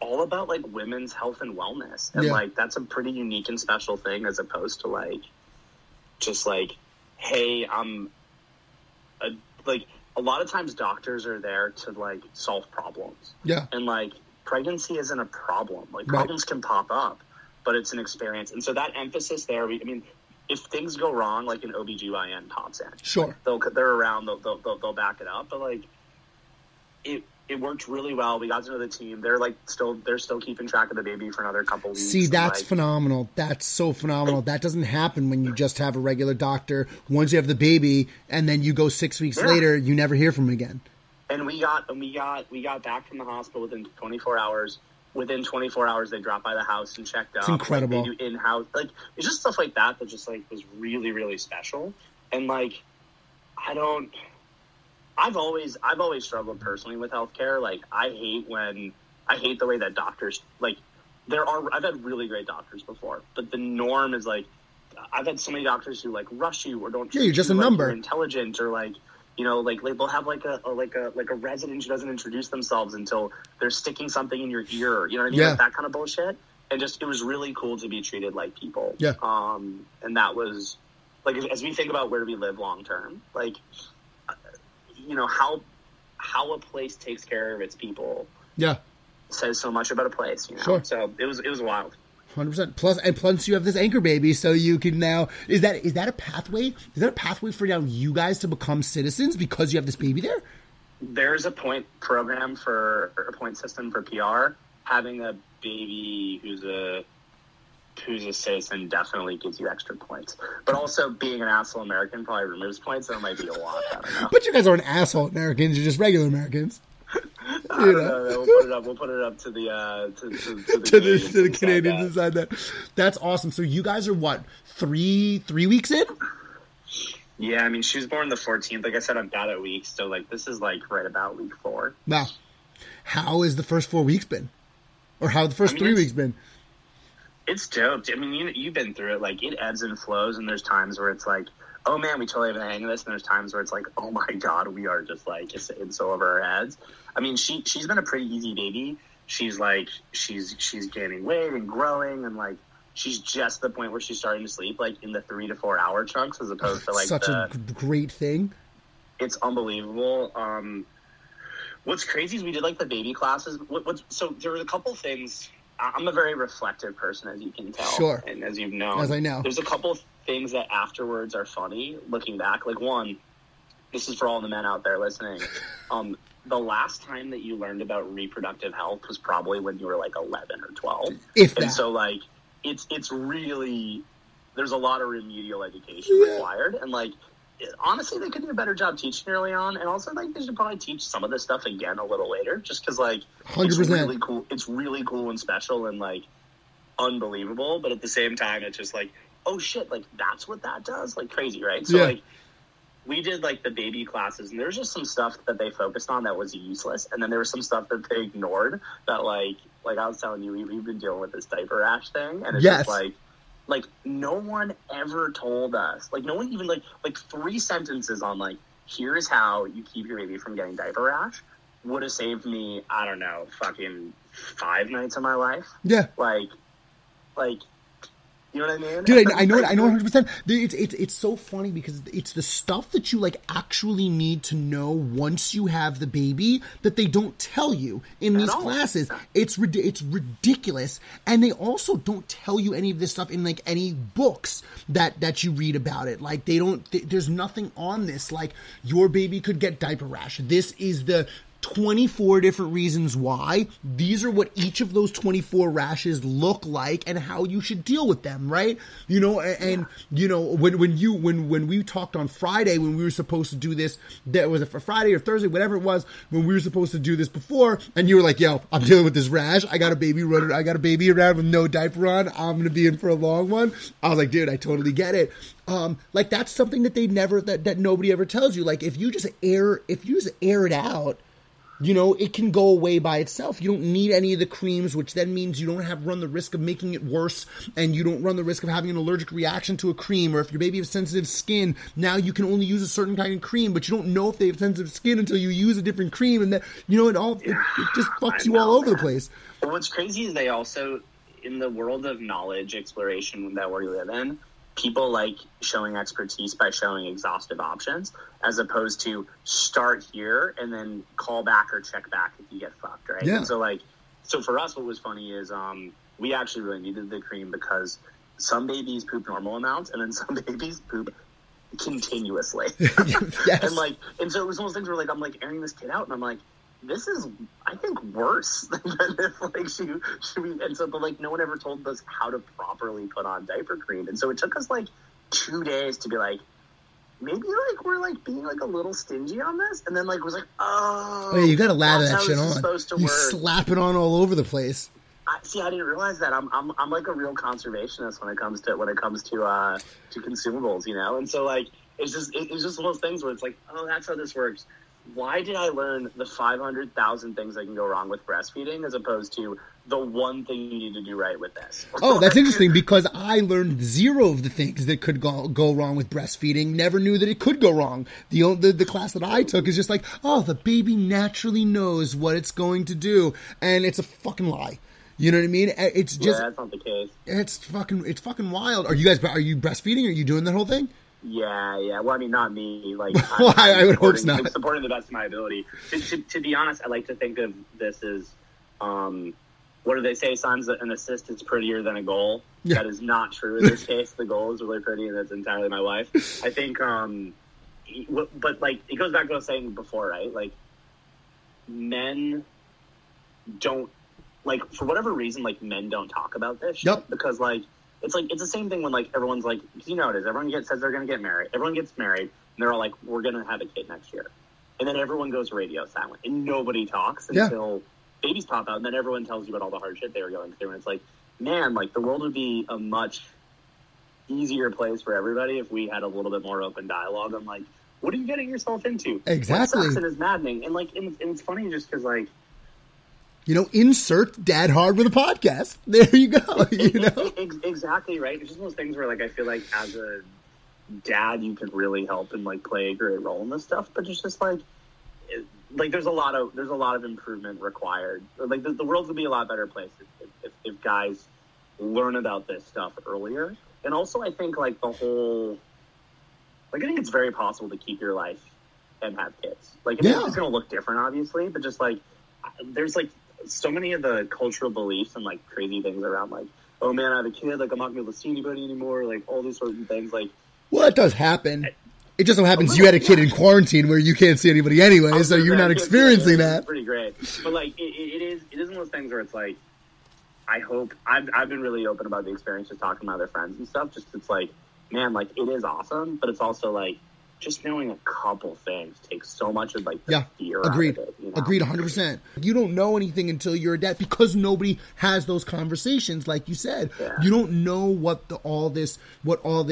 all about like women's health and wellness, and like that's a pretty unique and special thing as opposed to like just like, hey, I'm. Like a lot of times doctors are there to like solve problems. Yeah. And like pregnancy isn't a problem. Like problems can pop up, but it's an experience. And so that emphasis there, I mean, if things go wrong, like an OBGYN pops in. Sure. Like, they're around, they'll back it up. But like it worked really well. We got to know the team. They're like still keeping track of the baby for another couple weeks. See, that's phenomenal. That's so phenomenal. That doesn't happen when you just have a regular doctor. Once you have the baby and then you go 6 weeks later, you never hear from him again. And we got back from the hospital within 24 hours. Within 24 hours, they dropped by the house and checked out. It's incredible. Like, they do in-house. Like, it's just stuff like that just like was really, really special. And like, I've always struggled personally with healthcare. Like I hate the way that doctors, like I've had really great doctors before, but the norm is like, I've had so many doctors who like rush you or don't. Yeah, you're just a number. You're intelligent or like, you know, like they'll have like a resident who doesn't introduce themselves until they're sticking something in your ear. You know what I mean? Yeah. Like that kind of bullshit. And just, it was really cool to be treated like people. Yeah. And that was like, as we think about where we live long-term, like, you know, how a place takes care of its people says so much about a place, you know? Sure. So it was wild. 100%. Plus you have this anchor baby, so you can now, is that a pathway? Is that a pathway for now you guys to become citizens because you have this baby there? There's a point program a point system for PR. Having a baby who's a citizen definitely gives you extra points. But also being an asshole American probably removes points, so it might be a lot. I don't know. But you guys aren't asshole Americans, you're just regular Americans. I don't know. We'll put it up to the to the Canadians inside that. That's awesome. So you guys are what, three weeks in? Yeah, I mean she was born the 14th. Like I said, I'm bad at weeks, so like this is like right about week 4. Wow. How has the first 4 weeks been? Or how the first 3 weeks been? It's dope. I mean, you've been through it. Like, it ebbs and flows, and there's times where it's like, oh man, we totally have a hang of this. And there's times where it's like, oh my God, we are just like in so over our heads. I mean, she's been a pretty easy baby. She's gaining weight and growing, and like, she's just the point where she's starting to sleep like in the 3 to 4 hour chunks as opposed to like such a great thing. It's unbelievable. What's crazy is we did like the baby classes. So there was a couple things. I'm a very reflective person, as you can tell. Sure. And as you've known. As I know. There's a couple things that afterwards are funny looking back. Like, one, this is for all the men out there listening. The last time that you learned about reproductive health was probably when you were like 11 or 12. If that. And so like, it's really, there's a lot of remedial education required. And like, honestly, they could do a better job teaching early on, and also like they should probably teach some of this stuff again a little later, just because like 100%. It's really cool and special and like unbelievable, but at the same time it's just like, oh shit, like that's what that does, like crazy, right? So like we did like the baby classes, and there's just some stuff that they focused on that was useless, and then there was some stuff that they ignored that like I was telling you, we've been dealing with this diaper rash thing, and it's just like, like, no one ever told us. Like, no one even, like 3 sentences on, like, here's how you keep your baby from getting diaper rash would have saved me, I don't know, fucking 5 nights of my life. Yeah. Like, you know what I mean? Dude, I know 100%. It's so funny because it's the stuff that you, like, actually need to know once you have the baby that they don't tell you in these classes. It's ridiculous. And they also don't tell you any of this stuff in, like, any books that you read about it. Like, they don't... There's nothing on this. Like, your baby could get diaper rash. This is the... 24 different reasons why. These are what each of those 24 rashes look like and how you should deal with them, right? You know, and you know, when we talked on Friday, when we were supposed to do this, that was for Friday or Thursday, whatever it was, when we were supposed to do this before, and you were like, yo, I'm dealing with this rash. I got a baby around with no diaper on. I'm going to be in for a long one. I was like, dude, I totally get it. Like, that's something that they never, that nobody ever tells you. Like, if you just air it out, you know, it can go away by itself. You don't need any of the creams, which then means you don't run the risk of making it worse, and you don't run the risk of having an allergic reaction to a cream, or if your baby has sensitive skin, now you can only use a certain kind of cream, but you don't know if they have sensitive skin until you use a different cream, and then, you know, it just fucks you all over the place. But what's crazy is they also, in the world of knowledge exploration that we live in, people like showing expertise by showing exhaustive options, as opposed to start here and then call back or check back if you get fucked, right? Yeah. And so like, so for us, what was funny is we actually really needed the cream because some babies poop normal amounts and then some babies poop continuously. Yes. And like, and so it was one of those things where like, I'm like airing this kid out and I'm like, this is, I think, worse than if, like, she and so, but, like, no one ever told us how to properly put on diaper cream. And so it took us, like, 2 days to be like, maybe, like, we're, like, being, like, a little stingy on this. And then, like, was like, oh. Yeah, you got to lather that shit on. You slap it on all over the place. See, I didn't realize that. I'm like a real conservationist when it comes to consumables, you know? And so, like, it's just one of those things where it's like, oh, that's how this works. Why did I learn the 500,000 things that can go wrong with breastfeeding as opposed to the one thing you need to do right with this? Oh, that's interesting, because I learned 0 of the things that could go wrong with breastfeeding. Never knew that it could go wrong. The class that I took is just like, oh, the baby naturally knows what it's going to do. And it's a fucking lie. You know what I mean? It's just... Yeah, that's not the case. It's fucking wild. Are you breastfeeding? Are you doing that whole thing? Yeah. Well, I mean, not me. Like, well, I would hope not. I'm supporting the best of my ability. To be honest, I like to think of this as, what do they say? Sometimes an assist is prettier than a goal. Yeah. That is not true in this case. The goal is really pretty, and that's entirely my wife. I think, but like it goes back to what I was saying before, right? Like, men don't, like, for whatever reason, like, men don't talk about this shit. Yep. Because like, it's the same thing when, like, everyone's like, you know, it is. Everyone says they're going to get married. Everyone gets married, and they're all like, we're going to have a kid next year. And then everyone goes radio silent, and nobody talks until babies pop out, and then everyone tells you about all the hard shit they were going through. And it's like, man, like, the world would be a much easier place for everybody if we had a little bit more open dialogue on, like, what are you getting yourself into? Exactly. That is maddening. And, like, and it's funny just because, like, you know, insert Dad Hard with a podcast. There you go. You know? Exactly right. It's just one of those things where, like, I feel like as a dad you can really help and like play a great role in this stuff, but it's just like there's a lot of improvement required. Like the world would be a lot better place if guys learn about this stuff earlier. And also I think like the whole like I think it's very possible to keep your life and have kids. Like it's going to look different obviously, but just like there's like so many of the cultural beliefs and like crazy things around like, oh man, I have a kid, like I'm not going to be able to see anybody anymore, like all these sorts of things. Like, well, that does happen. It just so happens you had a kid in quarantine where you can't see anybody anyway, so you're not experiencing that. It's pretty great. But like it is one of those things where it's like I hope I've been really open about the experience just talking to my other friends and stuff. Just it's like, man, like it is awesome, but it's also like just knowing a couple things takes so much of like the fear out of it. You know? Agreed, 100%. You don't know anything until you're a dad because nobody has those conversations, like you said. Yeah. You don't know what all this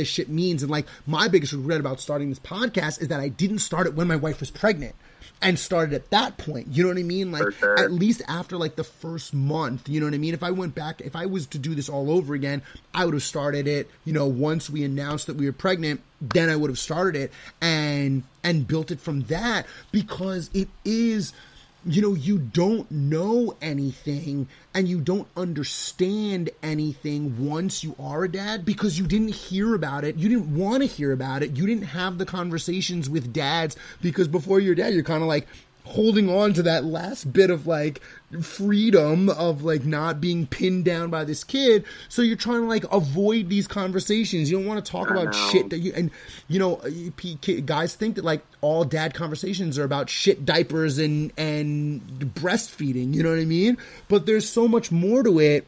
shit means. And like my biggest regret about starting this podcast is that I didn't start it when my wife was pregnant. And started at that point, you know what I mean? Like, sure. At least after like the first month, you know what I mean? If I went back, if I was to do this all over again, I would have started it, you know, once we announced that we were pregnant, then I would have started it and built it from that, because it is, you know, you don't know anything and you don't understand anything once you are a dad because you didn't hear about it. You didn't want to hear about it. You didn't have the conversations with dads because before you're a dad, you're kind of like holding on to that last bit of like freedom of like not being pinned down by this kid. So you're trying to like avoid these conversations. You don't want to talk about shit that guys think that like all dad conversations are about shit diapers and breastfeeding. You know what I mean? But there's so much more to it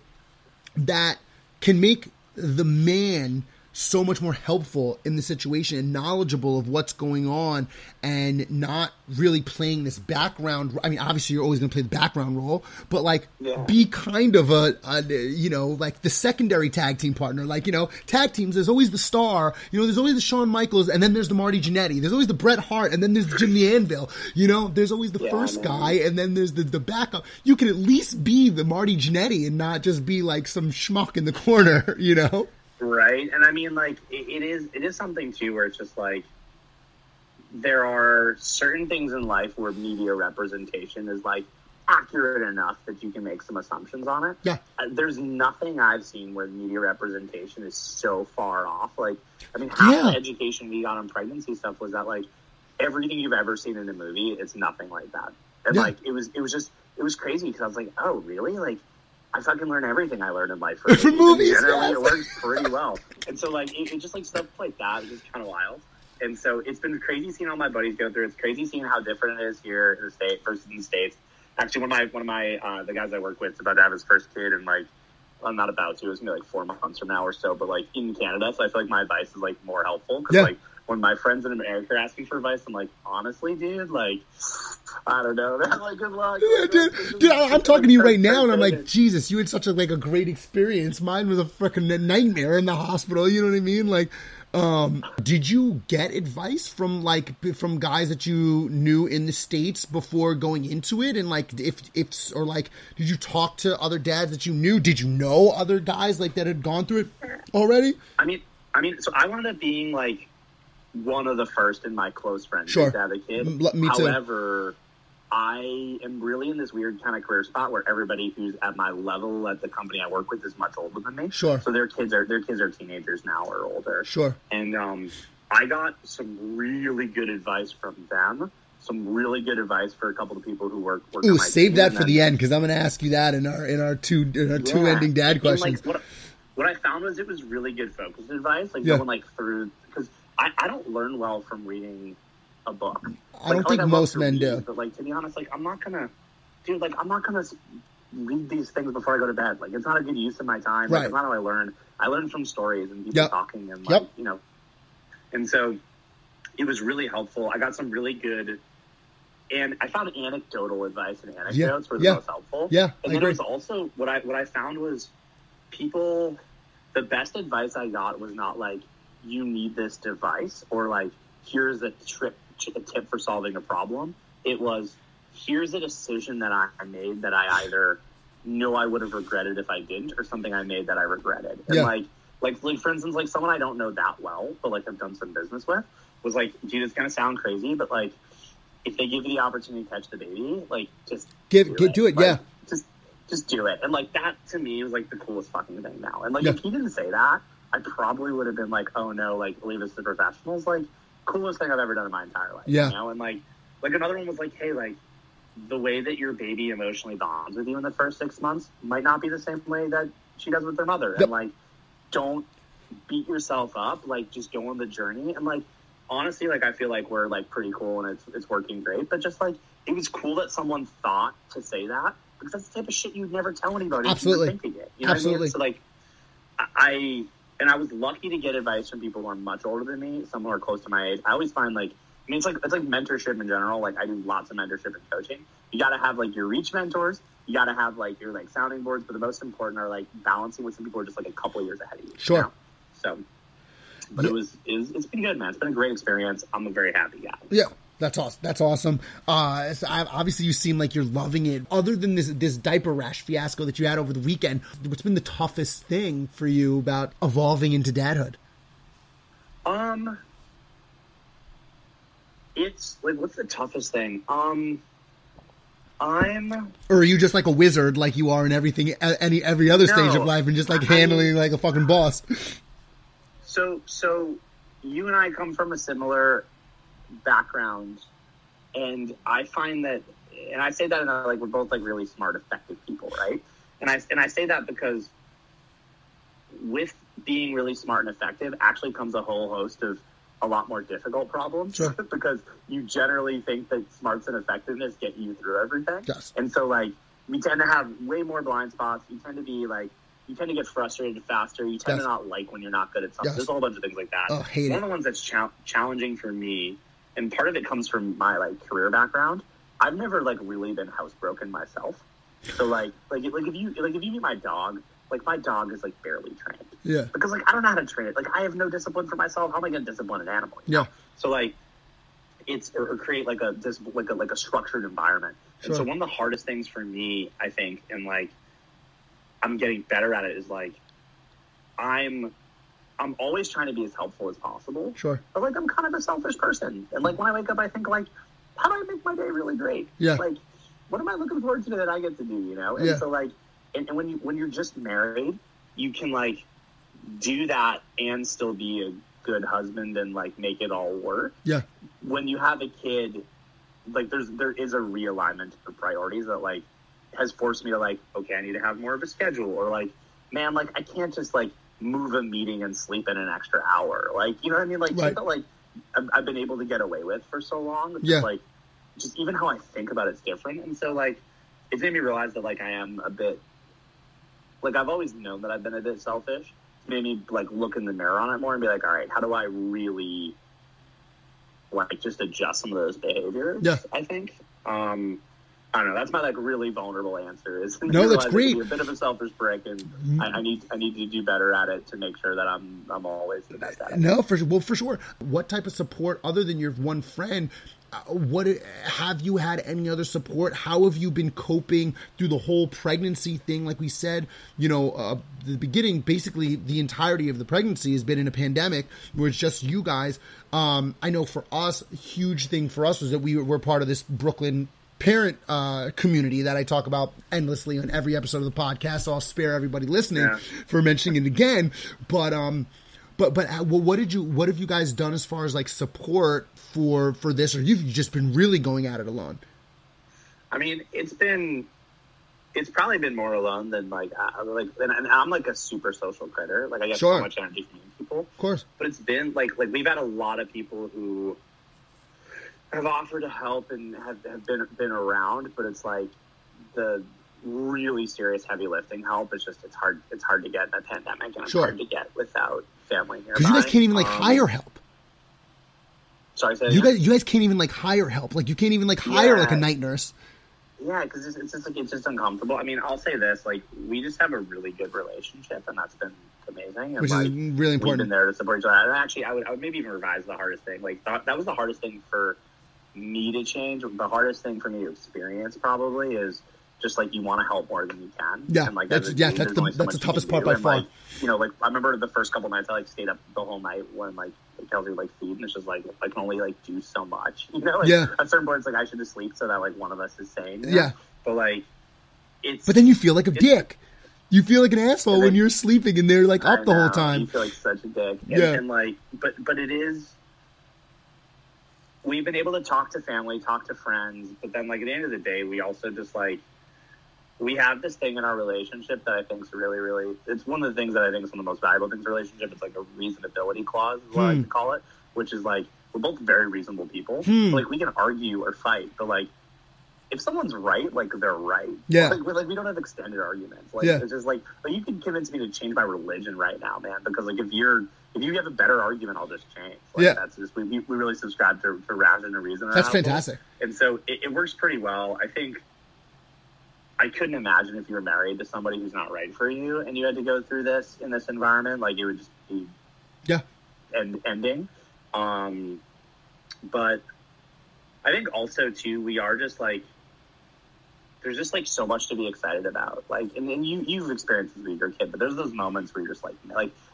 that can make the man so much more helpful in the situation and knowledgeable of what's going on and not really playing this background. I mean, obviously you're always going to play the background role, but like be kind of a, you know, like the secondary tag team partner, like, you know, tag teams, there's always the star, you know, there's always the Shawn Michaels and then there's the Marty Jannetty, there's always the Bret Hart and then there's Jim the Anvil, you know, there's always the first guy and then there's the backup. You can at least be the Marty Jannetty and not just be like some schmuck in the corner, you know? Right. And I mean, like, it is something, too, where it's just like there are certain things in life where media representation is like accurate enough that you can make some assumptions on it. Yeah. There's nothing I've seen where media representation is so far off. Like, I mean, half the education we got on pregnancy stuff was that, like, everything you've ever seen in a movie, it's nothing like that. And, like, it was crazy because I was like, oh, really? Like, I fucking learn everything I learned in life from movies. Generally, it works pretty well. And so, like, it's just, like, stuff like that is just kind of wild. And so it's been crazy seeing all my buddies go through. It's crazy seeing how different it is here in the state versus in the States. Actually, one of my the guys I work with is about to have his first kid, and, like, I'm not about to. It's going to be, like, 4 months from now or so, but, like, in Canada. So I feel like my advice is, like, more helpful because, like, when my friends in America are asking for advice, I'm like, honestly, dude, like, I don't know. That's like, good luck. Yeah, dude, I'm talking to you right now, and I'm like, Jesus, you had such a great experience. Mine was a freaking nightmare in the hospital. You know what I mean? Like, did you get advice from guys that you knew in the States before going into it? And like, if did you talk to other dads that you knew? Did you know other guys like that had gone through it already? I mean, so I wound up being like one of the first in my close friends to have a kid. However, I am really in this weird kind of career spot where everybody who's at my level at the company I work with is much older than me. Sure. So their kids are teenagers now or older. Sure. And I got some really good advice from them. Some really good advice for a couple of people who work. Ooh, save that for the end because I'm going to ask you that in our two ending dad questions. Like, what I found was it was really good focused advice. Like no one like threw because. I don't learn well from reading a book. I think most men do. But like to be honest, like I'm not gonna read these things before I go to bed. Like it's not a good use of my time. Right. Like, it's not how I learn. I learn from stories and people talking and like you know. And so it was really helpful. I got some really good, and I found anecdotal advice and anecdotes were the most helpful. Yeah, and then there's also what I found was people. The best advice I got was not like, you need this device or like here's a tip for solving a problem. It was here's a decision that I made that I either know I would have regretted if I didn't or something I made that I regretted. And like Like, for instance, like, someone I don't know that well, but, like, I've done some business with, was like, dude, it's going to sound crazy, but, like, if they give you the opportunity to catch the baby, like, just do it. Like, yeah. Just do it. And, like, that, to me, was, like, the coolest fucking thing now. And, like, if he didn't say that, I probably would have been like, oh, no, like, leave us to professionals. Like, coolest thing I've ever done in my entire life. Yeah. You know? And, like, another one was, like, hey, like, the way that your baby emotionally bonds with you in the first 6 months might not be the same way that she does with their mother. Yep. And, like, don't beat yourself up. Like, just go on the journey. And, like, honestly, like, I feel like we're, like, pretty cool and it's working great. But just, like, it was cool that someone thought to say that, because that's the type of shit you'd never tell anybody. Absolutely. If you were thinking it. You know Absolutely. What I mean? So, like, I was lucky to get advice from people who are much older than me, some who are close to my age. I always find, like, I mean, it's like mentorship in general. Like, I do lots of mentorship and coaching. You got to have, like, your reach mentors. You got to have, like, your, like, sounding boards. But the most important are, like, balancing with some people who are just, like, a couple of years ahead of you. Sure. You know? So, but it's been good, man. It's been a great experience. I'm a very happy guy. Yeah. That's awesome. So obviously, you seem like you're loving it. Other than this diaper rash fiasco that you had over the weekend, what's been the toughest thing for you about evolving into dadhood? It's like, what's the toughest thing? Or are you just like a wizard, like you are in everything, every other stage of life, and just like handling like a fucking boss? So you and I come from a similar background, and I find that, and I say that, and like, we're both like really smart, effective people, right? And I say that because with being really smart and effective actually comes a whole host of a lot more difficult problems. Sure. Because you generally think that smarts and effectiveness get you through everything. Yes. And so, like, we tend to have way more blind spots. You tend to be like, you tend to get frustrated faster. You tend Yes. to not like when you're not good at something. Yes. There's a whole bunch of things like that. Oh, hate it. One of the ones that's challenging for me, and part of it comes from my, like, career background. I've never, like, really been housebroken myself. So, if you meet my dog, like, my dog is, like, barely trained. Yeah. Because, like, I don't know how to train it. Like, I have no discipline for myself. How am I going to discipline an animal? Yeah. So, like, it's or create, like, a structured environment. Sure. And so one of the hardest things for me, I think, and, like, I'm getting better at it, is, like, I'm always trying to be as helpful as possible. Sure. But, like, I'm kind of a selfish person. And, like, when I wake up, I think, like, how do I make my day really great? Yeah. Like, what am I looking forward to that I get to do, you know? And so, like, and when you're just married, you can, like, do that and still be a good husband and, like, make it all work. Yeah. When you have a kid, like, there is a realignment of priorities that, like, has forced me to, like, okay, I need to have more of a schedule, or, like, man, like, I can't just, like, move a meeting and sleep in an extra hour. Like, you know what I mean? Like, right. That, like, I've been able to get away with for so long. It's yeah. Like, just even how I think about it's different. And so, like, it's made me realize that, like, I am a bit, like, I've always known that I've been a bit selfish. It's made me, like, look in the mirror on it more and be like, all right, how do I really, like, just adjust some of those behaviors? Yeah. I think, I don't know. That's my, like, really vulnerable answer. Is no, that's great. I'm a bit of a selfish prick, and I need to do better at it to make sure that I'm always the best at it. No, for sure. What type of support, other than your one friend? What have you had? Any other support? How have you been coping through the whole pregnancy thing? Like we said, you know, the beginning, basically the entirety of the pregnancy has been in a pandemic where it's just you guys. I know for us, huge thing for us was that we were part of this Brooklyn Parent community that I talk about endlessly on every episode of the podcast. So I'll spare everybody listening for mentioning it again. But what have you guys done as far as, like, support for this, or you've just been really going at it alone? I mean, it's probably been more alone than and I'm like a super social critter. Like, I get so much energy from people, of course. But it's been like we've had a lot of people who have offered to help and have been around, but it's like the really serious heavy lifting help. It's just it's hard to get in the pandemic, and it's hard to get without family nearby. Because you guys can't even like hire help. Sorry, you guys can't even like hire help. Like, you can't even like hire like a night nurse. Yeah, because it's just uncomfortable. I mean, I'll say this: like, we just have a really good relationship, and that's been amazing, and, which like, is really important. We've been there to support each other. And actually, I would maybe even revise the hardest thing. Like that was the hardest thing for me to change. The hardest thing for me to experience probably is just like you want to help more than you can. Yeah, and, like, that's the toughest part by far. Like, you know, like I remember the first couple nights I like stayed up the whole night when like Kelsey like food, and it's just like I can only like do so much. You know, like, yeah. At certain points like I should just sleep so that like one of us is sane. You know? Yeah, but like it's. But then you feel like a dick. You feel like an asshole when you're sleeping and they're like up the whole time. You feel like such a dick. And like, but it is. We've been able to talk to family, talk to friends, but then like at the end of the day, we also just like, we have this thing in our relationship that I think is really, really, it's one of the things that I think is one of the most valuable things in a relationship. It's like a reasonability clause is what I like to call it, which is like, we're both very reasonable people. So, like we can argue or fight, but like, if someone's right, like they're right. Yeah. Like, we're, like we don't have extended arguments. Like it's just like you can convince me to change my religion right now, man. Because like if you have a better argument, I'll just change. Like, that's just we really subscribe to rational reason. That's fantastic. And so it works pretty well. I think I couldn't imagine if you were married to somebody who's not right for you and you had to go through this in this environment, like it would just be ending. But I think also too, we are just like. There's just, like, so much to be excited about. Like, and then you've experienced this with your kid, but there's those moments where you're just, like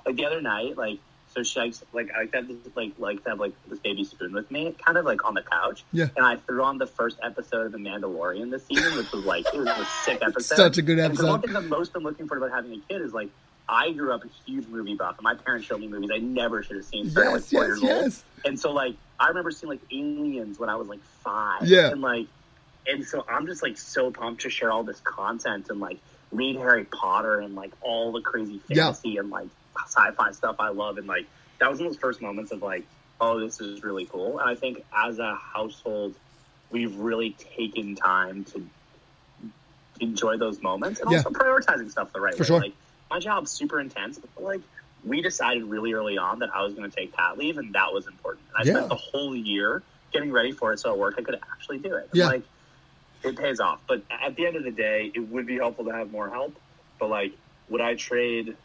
the other night, like, so Shike's, like, I like to have this baby spoon with me, kind of, like, on the couch. Yeah. And I threw on the first episode of The Mandalorian this season, which was, like, it was a sick episode. Such a good episode. And one thing that I'm most been looking for about having a kid is, like, I grew up a huge movie buff, and my parents showed me movies I never should have seen. So yes, I was 4 years old. And so, like, I remember seeing, like, Aliens when I was, like, 5. Yeah. And, like... And so I'm just, like, so pumped to share all this content and, like, read Harry Potter and, like, all the crazy fantasy and, like, sci-fi stuff I love. And, like, that was one of those first moments of, like, oh, this is really cool. And I think as a household, we've really taken time to enjoy those moments and also prioritizing stuff the right way. Sure. Like, my job's super intense, but, like, we decided really early on that I was going to take pat leave, and that was important. And I spent the whole year getting ready for it so at work I could actually do it. Yeah. Like, it pays off, but at the end of the day, it would be helpful to have more help. But like, would I trade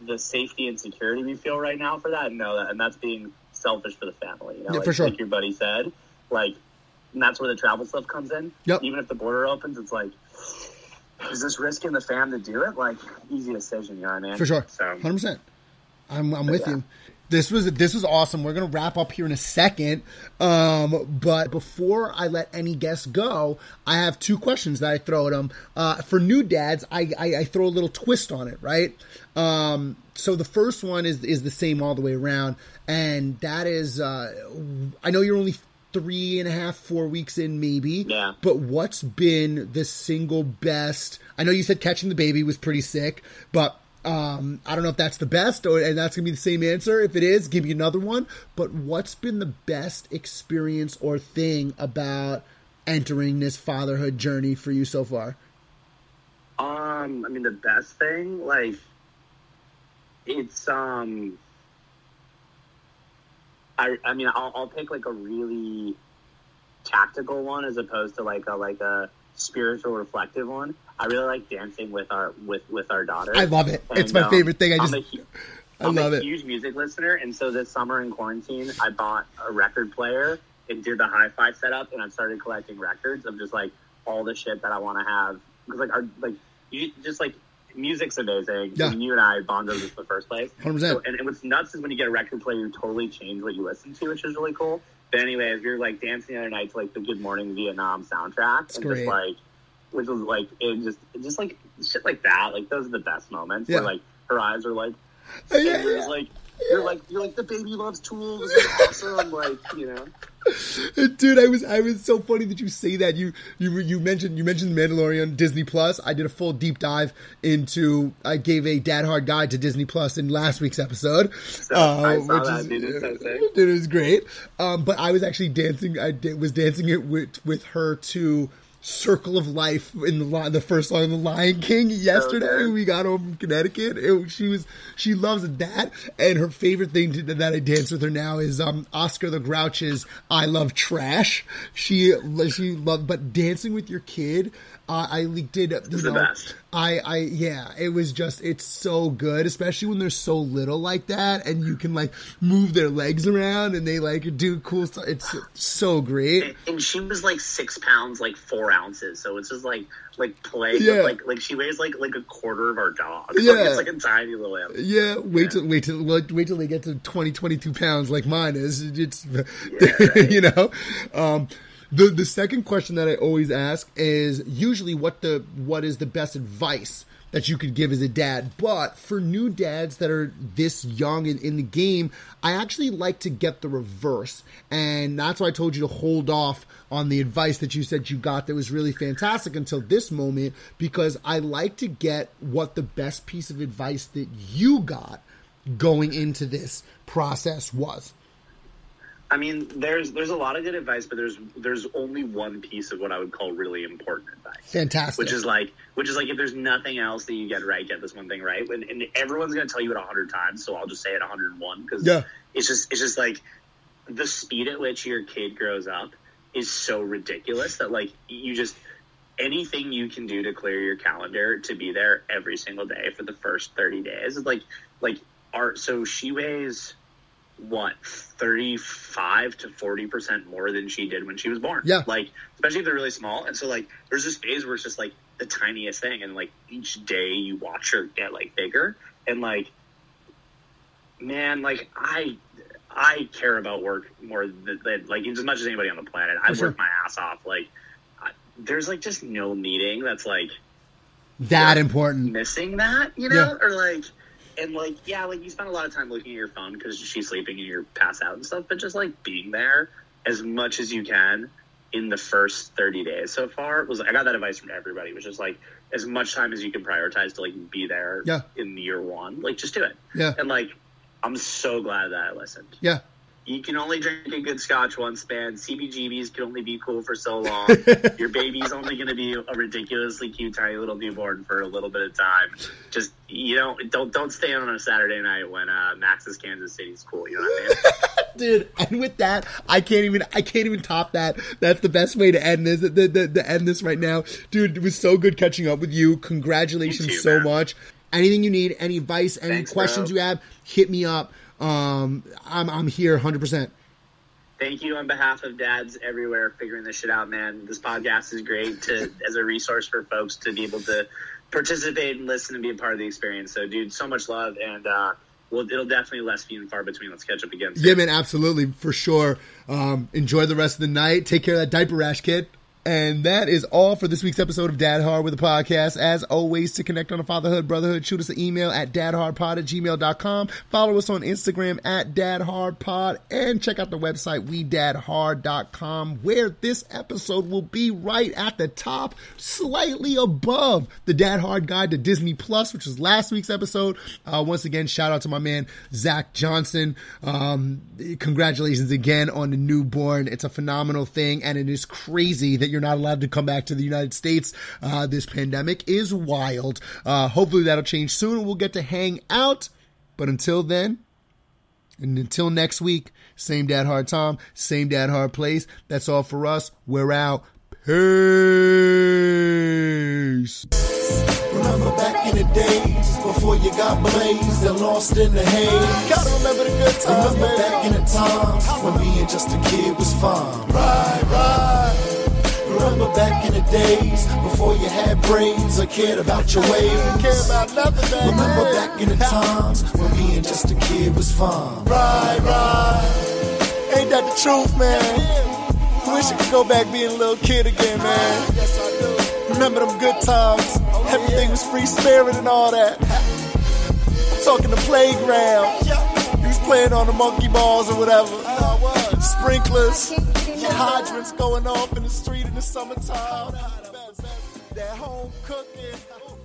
the safety and security we feel right now for that? No, and that's being selfish for the family. You know? Yeah, like, for sure. Like your buddy said, like, and that's where the travel stuff comes in. Yep. Even if the border opens, it's like, is this risking the fam to do it? Like, easy decision, you know what I mean? For sure, 100%. I'm with you. This was awesome. We're going to wrap up here in a second. But before I let any guests go, I have two questions that I throw at them. For new dads, I throw a little twist on it, right? So the first one is the same all the way around. And that is, I know you're only 3.5, 4 weeks in maybe, but what's been the single best? I know you said catching the baby was pretty sick, but... I don't know if that's the best, and that's going to be the same answer. If it is, give me another one. But what's been the best experience or thing about entering this fatherhood journey for you so far? I mean, the best thing, like, it's, I mean, I'll pick, like, a really tactical one as opposed to, like a spiritual reflective one. I really like dancing with our daughter. I love it. And, it's my favorite thing. I love it. I'm a huge music listener, and so this summer in quarantine, I bought a record player and did the hi-fi setup, and I started collecting records of just like all the shit that I want to have. Because like our music's amazing. Yeah. And you and I bonded in the first place. 100%. So, and what's nuts is when you get a record player, you totally change what you listen to, which is really cool. But anyways, we were like dancing the other night to like the Good Morning Vietnam soundtrack. That's and great. Just like. Which was like it just like shit like that. Like those are the best moments where like her eyes are like, you're like the baby loves tools. Awesome, like you know. Dude, I was so funny that you say that. You mentioned The Mandalorian, Disney Plus. I did a full deep dive I gave a Dad Hard guide to Disney Plus in last week's episode. So, I saw which that, is, dude. It's so sick. Dude, it was great. But I was actually dancing. I was dancing it with her to Circle of Life in the first song of The Lion King yesterday. Okay. We got home from Connecticut. She loves that. And her favorite thing that I dance with her now is Oscar the Grouch's I Love Trash. She loved, but dancing with your kid, I did, you know, It was just, it's so good, especially when they're so little like that, and you can like move their legs around and they like do cool stuff. It's so great. And she was like 6 pounds, like 4 ounces, so it's just like play, yeah. Like she weighs like a quarter of our dog. Yeah, it's like a tiny little animal. Yeah, wait till they get to 22 pounds, like mine is. It's right. You know. The second question that I always ask is usually what is the best advice that you could give as a dad. But for new dads that are this young and in the game, I actually like to get the reverse. And that's why I told you to hold off on the advice that you said you got that was really fantastic until this moment, because I like to get what the best piece of advice that you got going into this process was. I mean, there's a lot of good advice, but there's only one piece of what I would call really important advice. Fantastic. Which is like if there's nothing else that you get right, get this one thing right. And everyone's going to tell you it 100 times, so I'll just say it 101 because it's just like the speed at which your kid grows up is so ridiculous that like you just anything you can do to clear your calendar to be there every single day for the first 30 days is like our so she weighs. What 35 to 40% more than she did when she was born. Yeah, like especially if they're really small. And so like there's this phase where it's just like the tiniest thing, and like each day you watch her get like bigger. And like, man, like I care about work more than like as much as anybody on the planet. I work my ass off. Like there's like just no meeting that's like that important. Missing that, you know, or like. And, like, yeah, like, you spend a lot of time looking at your phone because she's sleeping and you're passed out and stuff. But just, like, being there as much as you can in the first 30 days so far. I got that advice from everybody, which is, like, as much time as you can prioritize to, like, be there in year one. Like, just do it. Yeah. And, like, I'm so glad that I listened. Yeah. You can only drink a good scotch once, man. CBGBs can only be cool for so long. Your baby's only going to be a ridiculously cute, tiny little newborn for a little bit of time. Just, you know, don't stay on a Saturday night when Max's Kansas City is cool. You know what I mean? Dude, and with that, I can't even top that. That's the best way to end this. The end this right now, dude. It was so good catching up with you. Congratulations you too, so man. Much. Anything you need, any advice, any questions you have, hit me up. I'm here 100%. Thank you on behalf of dads everywhere figuring this shit out, man. This podcast is great as a resource for folks to be able to participate and listen and be a part of the experience. So, dude, so much love, and it'll definitely less few and far between. Let's catch up again soon. Yeah, man, absolutely, for sure. Enjoy the rest of the night. Take care of that diaper rash, kid. And that is all for this week's episode of Dad Hard with the Podcast. As always, to connect on a Fatherhood Brotherhood, shoot us an email at dadhardpod@gmail.com. Follow us on Instagram at DadHardPod. And check out the website, WeDadHard.com, where this episode will be right at the top, slightly above the Dad Hard Guide to Disney Plus, which was last week's episode. Once again, shout out to my man, Zach Johnson. Congratulations again on the newborn. It's a phenomenal thing, and it is crazy that you're not allowed to come back to the United States. This pandemic is wild. Hopefully that'll change soon and we'll get to hang out. But until then, and until next week, same Dad Hard Tom, same Dad Hard Place. That's all for us. We're out. Peace. Remember back in the days before you got blazed and lost in the haze. Gotta remember the good times. Remember back in the times when being just a kid was fun. Right, right. Remember back in the days before you had brains or cared about your ways. Didn't care about nothing, baby. Remember back in the times when being just a kid was fun. Right, right. Ain't that the truth, man? Wish I could go back being a little kid again, man. Yes, I do. Remember them good times. Everything was free spirit and all that. I'm talking the playground. You was playing on the monkey balls or whatever. Sprinklers. Hydrants going off in the street in the summertime. That home cooking.